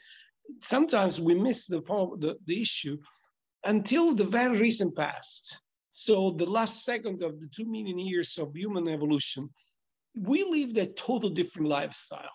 sometimes we miss the issue until the very recent past. So the last second of the 2 million years of human evolution, we lived a total different lifestyle.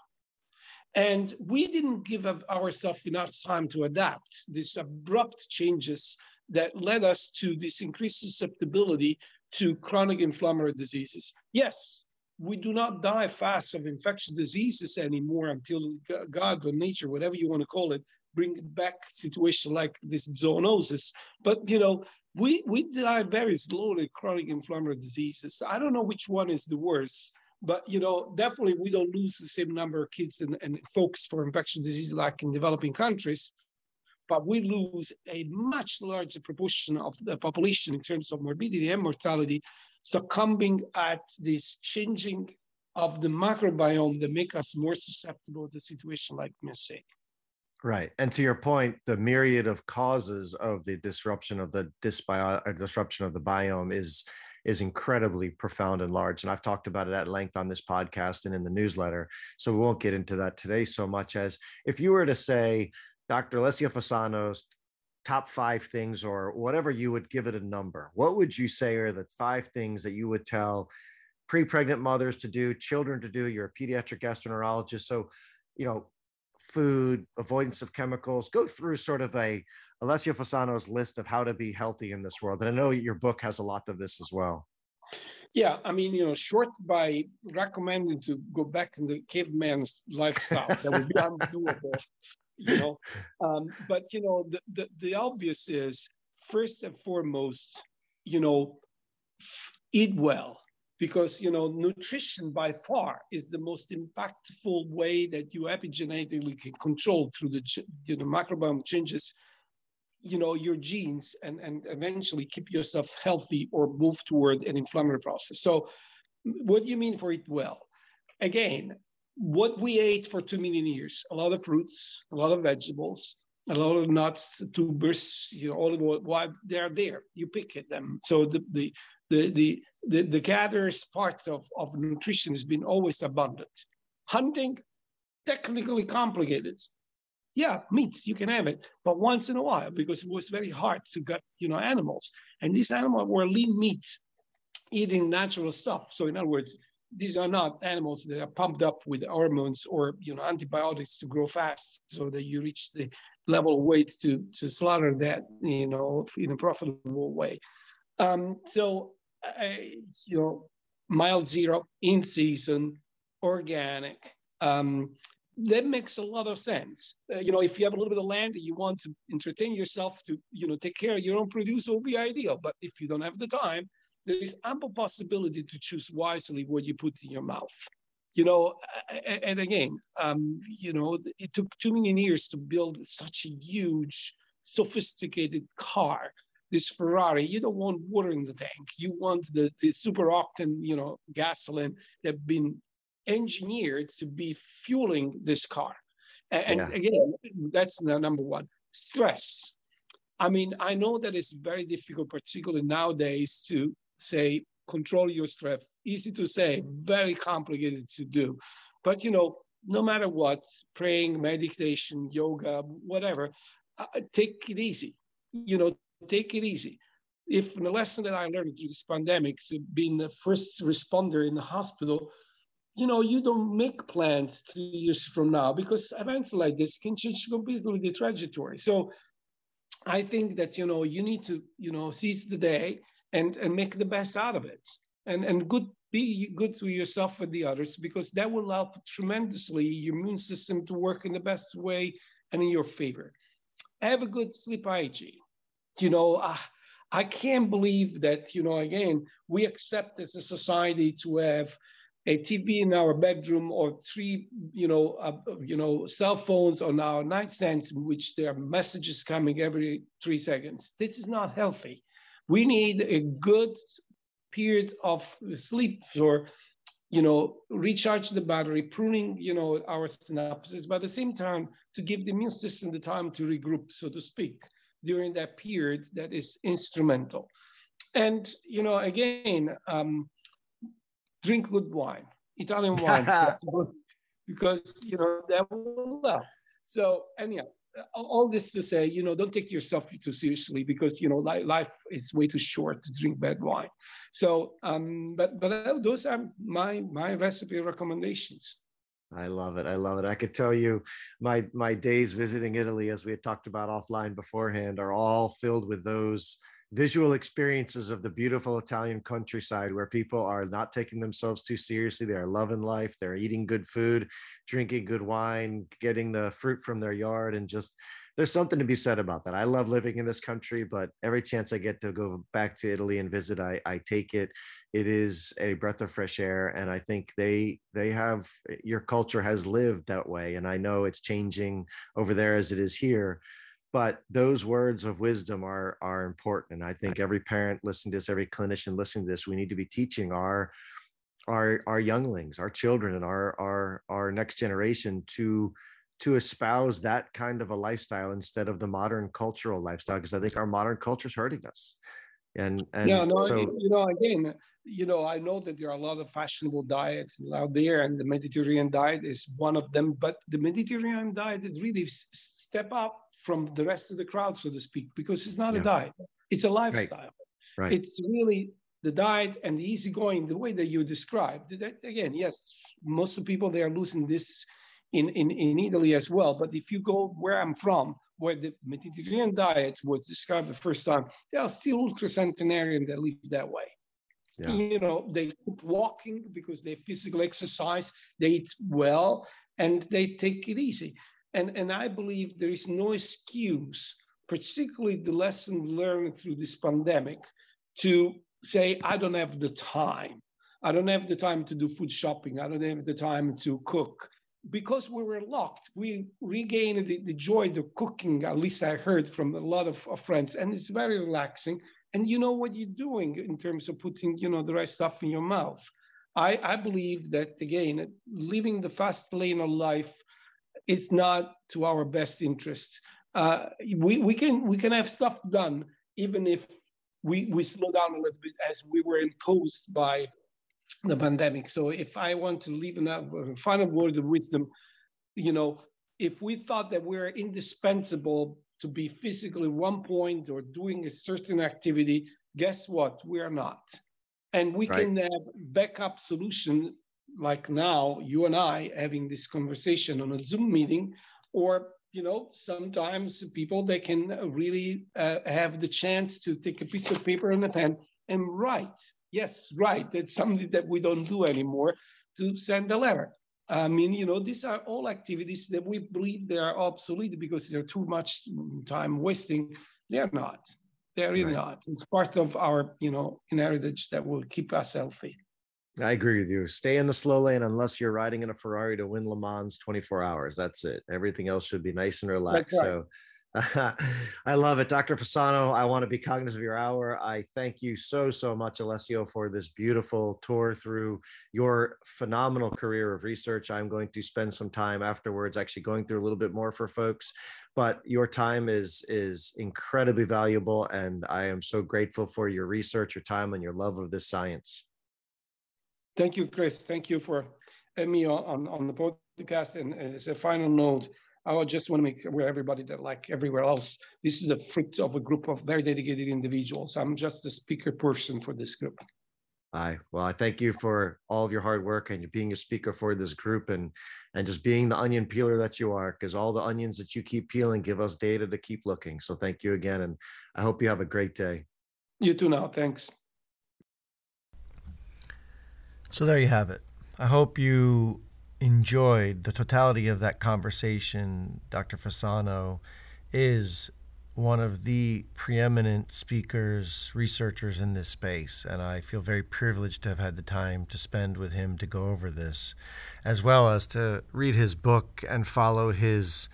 And we didn't give ourselves enough time to adapt these abrupt changes that led us to this increased susceptibility to chronic inflammatory diseases. Yes, we do not die fast of infectious diseases anymore until God or nature, whatever you want to call it, bring back situations like this zoonosis. But, you know, we die very slowly of chronic inflammatory diseases. I don't know which one is the worst. But, you know, definitely we don't lose the same number of kids and folks for infectious disease like in developing countries, but we lose a much larger proportion of the population in terms of morbidity and mortality, succumbing at this changing of the microbiome that make us more susceptible to situations like MIS-C. Right. And to your point, the myriad of causes of the disruption of the biome is incredibly profound and large. And I've talked about it at length on this podcast and in the newsletter. So we won't get into that today so much as if you were to say, Dr. Alessio Fasano's top 5 things or whatever, you would give it a number. What would you say are the 5 things that you would tell pre-pregnant mothers to do, children to do? You're a pediatric gastroenterologist. So, you know, food, avoidance of chemicals, go through sort of a Alessio Fasano's list of how to be healthy in this world. And I know your book has a lot of this as well. Yeah, I mean, you know, short by recommending to go back in the caveman's lifestyle. That would be undoable, you know. But, you know, the obvious is, first and foremost, you know, eat well. Because, you know, nutrition by far is the most impactful way that you epigenetically can control through the microbiome changes, you know, your genes and eventually keep yourself healthy or move toward an inflammatory process. So what do you mean for eat well? Again, what we ate for 2 million years, a lot of fruits, a lot of vegetables, a lot of nuts, tubers, you know, olive oil, why they're there, you pick at them. So the gatherer's part of nutrition has been always abundant. Hunting, technically complicated. Yeah, meats, you can have it, but once in a while, because it was very hard to gut, you know, animals. And these animals were lean meat, eating natural stuff. So in other words, these are not animals that are pumped up with hormones or, you know, antibiotics to grow fast so that you reach the level of weight to slaughter that, you know, in a profitable way. You know, mild zero, in season, organic. That makes a lot of sense. You know, if you have a little bit of land and you want to entertain yourself to, you know, take care of your own produce, will be ideal. But if you don't have the time, there is ample possibility to choose wisely what you put in your mouth. You know, and again, you know, it took 2 million years to build such a huge, sophisticated car. This Ferrari, you don't want water in the tank. You want the super octane, you know, gasoline that's been engineered to be fueling this car. And yeah. Again, that's the number one. Stress. I mean, I know that it's very difficult, particularly nowadays, to say, control your stress. Easy to say, very complicated to do. But, you know, no matter what, praying, meditation, yoga, whatever, take it easy, you know. Take it easy. If the lesson that I learned through this pandemic, being the first responder in the hospital, you know, you don't make plans 3 years from now because events like this can change completely the trajectory. So I think that, you know, you need to, you know, seize the day and make the best out of it. And good, be good to yourself and the others, because that will help tremendously your immune system to work in the best way and in your favor. Have a good sleep hygiene. You know, I can't believe that, you know, again, we accept as a society to have a TV in our bedroom or 3, you know, cell phones on our nightstands, in which there are messages coming every 3 seconds. This is not healthy. We need a good period of sleep for, you know, recharge the battery, pruning, you know, our synapses, but at the same time to give the immune system the time to regroup, so to speak, during that period that is instrumental. And, you know, again, drink good wine, Italian wine, because, you know, that will help. So, and yeah, all this to say, you know, don't take yourself too seriously, because, you know, life is way too short to drink bad wine. So, but those are my recipe recommendations. I love it. I love it. I could tell you my days visiting Italy, as we had talked about offline beforehand, are all filled with those visual experiences of the beautiful Italian countryside, where people are not taking themselves too seriously. They are loving life. They're eating good food, drinking good wine, getting the fruit from their yard, and just there's something to be said about that. I love living in this country, but every chance I get to go back to Italy and visit, I take it. It is a breath of fresh air. And I think they have, your culture has lived that way. And I know it's changing over there as it is here, but those words of wisdom are important. And I think every parent listening to this, every clinician listening to this, we need to be teaching our younglings, our children, and our next generation to espouse that kind of a lifestyle instead of the modern cultural lifestyle, because I think our modern culture is hurting us. And yeah, no, so, you know, again, you know, I know that there are a lot of fashionable diets out there, and the Mediterranean diet is one of them, but the Mediterranean diet did really step up from the rest of the crowd, so to speak, because it's not a diet, it's a lifestyle. Right. It's really the diet and the easygoing, the way that you described. That, again, yes, most of the people, they are losing this in Italy as well. But if you go where I'm from, where the Mediterranean diet was described the first time, they are still ultra-centenarian that live that way. Yeah. You know, they keep walking because they physical exercise, they eat well, and they take it easy. And I believe there is no excuse, particularly the lesson learned through this pandemic, to say, I don't have the time. I don't have the time to do food shopping. I don't have the time to cook. Because we were locked, we regained the joy of cooking, at least I heard from a lot of friends, and it's very relaxing. And you know what you're doing in terms of putting, you know, the right stuff in your mouth. I believe that, again, living the fast lane of life is not to our best interest. We can have stuff done, even if we slow down a little bit, as we were imposed by the pandemic. So if I want to leave a final word of wisdom, you know, if we thought that we're indispensable to be physically at one point or doing a certain activity, guess what? We are not. And we can have backup solution, like now, you and I having this conversation on a Zoom meeting, or, you know, sometimes people, they can really have the chance to take a piece of paper and a pen and write. Yes, right. That's something that we don't do anymore, to send a letter. I mean, you know, these are all activities that we believe they are obsolete because they're too much time wasting. They're not. They're really not. It's part of our, you know, heritage that will keep us healthy. I agree with you. Stay in the slow lane unless you're riding in a Ferrari to win Le Mans 24 hours. That's it. Everything else should be nice and relaxed. That's right. So I love it. Dr. Fasano, I want to be cognizant of your hour. I thank you so, so much, Alessio, for this beautiful tour through your phenomenal career of research. I'm going to spend some time afterwards actually going through a little bit more for folks, but your time is incredibly valuable, and I am so grateful for your research, your time, and your love of this science. Thank you, Chris. Thank you for having me on the podcast. And as a final note, I just want to make aware everybody that, like everywhere else, this is a fruit of a group of very dedicated individuals. I'm just a speaker person for this group. Well, I thank you for all of your hard work and being a speaker for this group, and just being the onion peeler that you are, because all the onions that you keep peeling give us data to keep looking. So thank you again, and I hope you have a great day. You too now. Thanks. So there you have it. I hope you enjoyed the totality of that conversation. Dr. Fasano is one of the preeminent speakers, researchers in this space, and I feel very privileged to have had the time to spend with him to go over this, as well as to read his book and follow his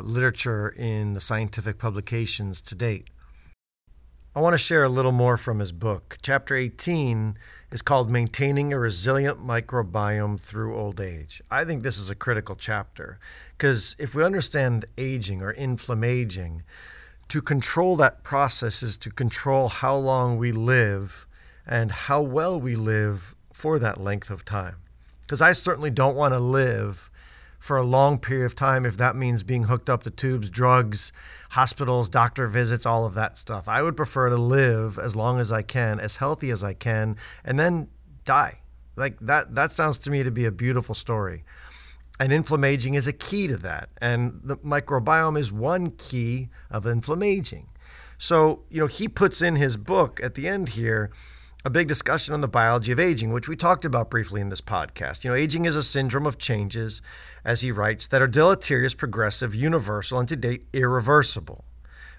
literature in the scientific publications to date. I want to share a little more from his book. Chapter 18 is called Maintaining a Resilient Microbiome Through Old Age. I think this is a critical chapter, because if we understand aging or inflammaging, to control that process is to control how long we live and how well we live for that length of time. Because I certainly don't want to live for a long period of time if that means being hooked up to tubes, drugs, hospitals, doctor visits, all of that stuff. I would prefer to live as long as I can, as healthy as I can, and then die. Like that sounds to me to be a beautiful story. And inflammaging is a key to that. And the microbiome is one key of inflammaging. So, you know, he puts in his book at the end here a big discussion on the biology of aging, which we talked about briefly in this podcast. You know, aging is a syndrome of changes, as he writes, that are deleterious, progressive, universal, and to date irreversible.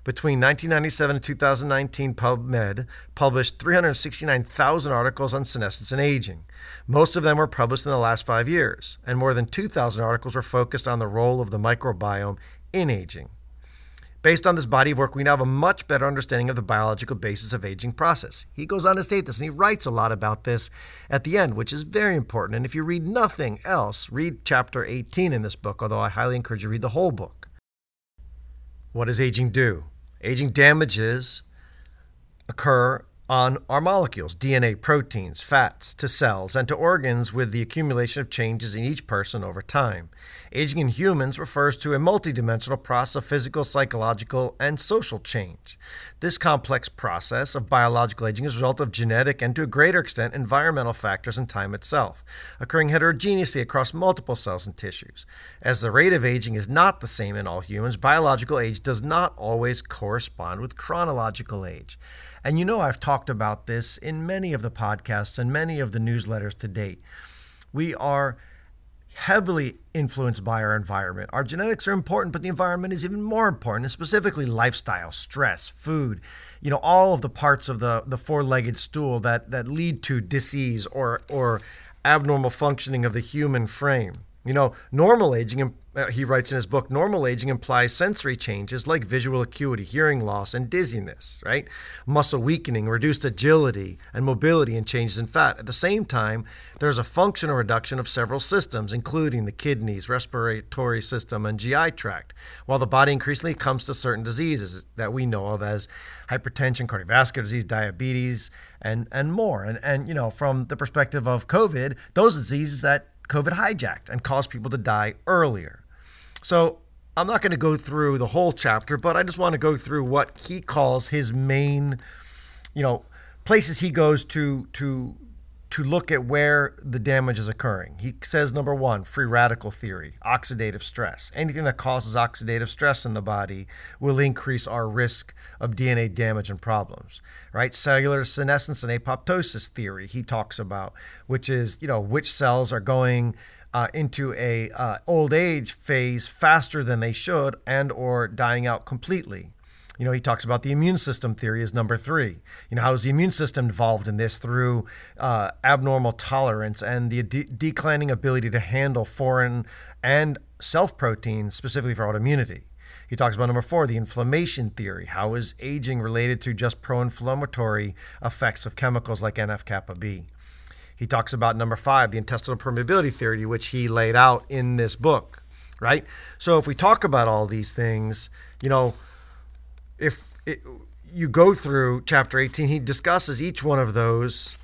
Between 1997 and 2019, PubMed published 369,000 articles on senescence and aging. Most of them were published in the last 5 years, and more than 2,000 articles were focused on the role of the microbiome in aging. Based on this body of work, we now have a much better understanding of the biological basis of aging process. He goes on to state this, and he writes a lot about this at the end, which is very important. And if you read nothing else, read chapter 18 in this book, although I highly encourage you to read the whole book. What does aging do? Aging damages occur on our molecules, DNA, proteins, fats, to cells, and to organs with the accumulation of changes in each person over time. Aging in humans refers to a multidimensional process of physical, psychological, and social change. This complex process of biological aging is a result of genetic and, to a greater extent, environmental factors and time itself, occurring heterogeneously across multiple cells and tissues. As the rate of aging is not the same in all humans, biological age does not always correspond with chronological age. And you know I've talked about this in many of the podcasts and many of the newsletters to date. We are heavily influenced by our environment. Our genetics are important, but the environment is even more important, and specifically lifestyle, stress, food, you know, all of the parts of the four-legged stool that lead to disease or abnormal functioning of the human frame. You know, normal aging, he writes in his book, normal aging implies sensory changes like visual acuity, hearing loss, and dizziness, right? Muscle weakening, reduced agility and mobility, and changes in fat. At the same time, there's a functional reduction of several systems, including the kidneys, respiratory system, and GI tract, while the body increasingly comes to certain diseases that we know of as hypertension, cardiovascular disease, diabetes, and more. And, you know, from the perspective of COVID, those diseases that COVID hijacked and caused people to die earlier. So I'm not going to go through the whole chapter, but I just want to go through what he calls his main, you know, places he goes to look at where the damage is occurring. He says, number one, free radical theory, oxidative stress. Anything that causes oxidative stress in the body will increase our risk of DNA damage and problems, right? Cellular senescence and apoptosis theory he talks about, which is, you know, which cells are going into a old age phase faster than they should and or dying out completely. You know, he talks about the immune system theory is number three. You know, how is the immune system involved in this through abnormal tolerance and the declining ability to handle foreign and self proteins, specifically for autoimmunity. He talks about number four, the inflammation theory. How is aging related to just pro-inflammatory effects of chemicals like NF-kappa B? He talks about number five, the intestinal permeability theory, which he laid out in this book, right? So if we talk about all these things, you know, you go through chapter 18, he discusses each one of those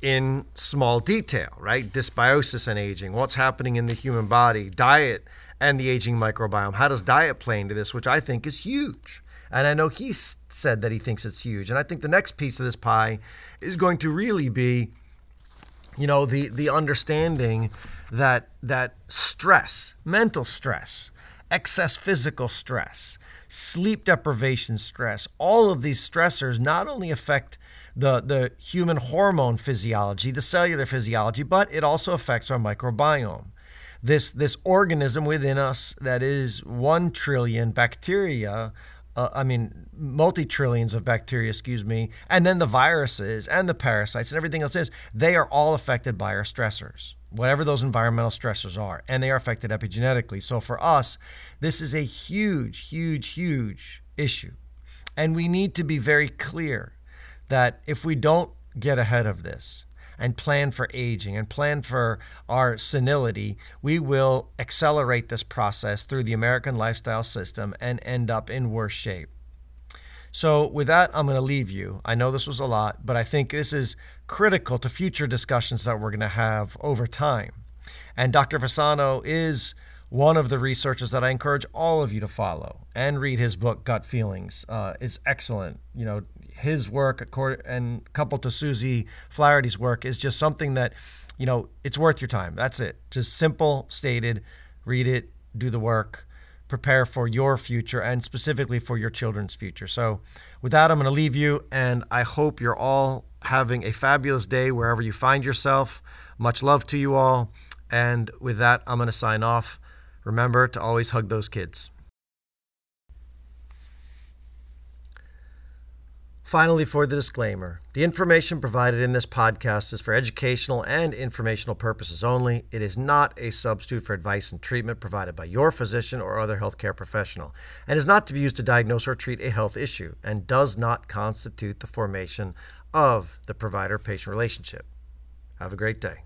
in small detail, right? Dysbiosis and aging, what's happening in the human body, diet and the aging microbiome. How does diet play into this, which I think is huge? And I know he said that he thinks it's huge. And I think the next piece of this pie is going to really be, you know, the understanding that stress, mental stress, excess physical stress, sleep deprivation stress, all of these stressors not only affect the human hormone physiology, the cellular physiology, but it also affects our microbiome. This organism within us that is 1 trillion bacteria, multi-trillions of bacteria, and then the viruses and the parasites and everything else is, they are all affected by our stressors, whatever those environmental stressors are, and they are affected epigenetically. So for us, this is a huge, huge, huge issue. And we need to be very clear that if we don't get ahead of this and plan for aging and plan for our senility, we will accelerate this process through the American lifestyle system and end up in worse shape. So with that, I'm going to leave you. I know this was a lot, but I think this is critical to future discussions that we're going to have over time. And Dr. Fasano is one of the researchers that I encourage all of you to follow and read his book, Gut Feelings. It's excellent. You know, his work and coupled to Susie Flaherty's work is just something that, you know, it's worth your time. That's it. Just simple stated, read it, do the work. Prepare for your future and specifically for your children's future. So with that, I'm going to leave you, and I hope you're all having a fabulous day wherever you find yourself. Much love to you all. And with that, I'm going to sign off. Remember to always hug those kids. Finally, for the disclaimer, the information provided in this podcast is for educational and informational purposes only. It is not a substitute for advice and treatment provided by your physician or other healthcare professional, and is not to be used to diagnose or treat a health issue, and does not constitute the formation of the provider-patient relationship. Have a great day.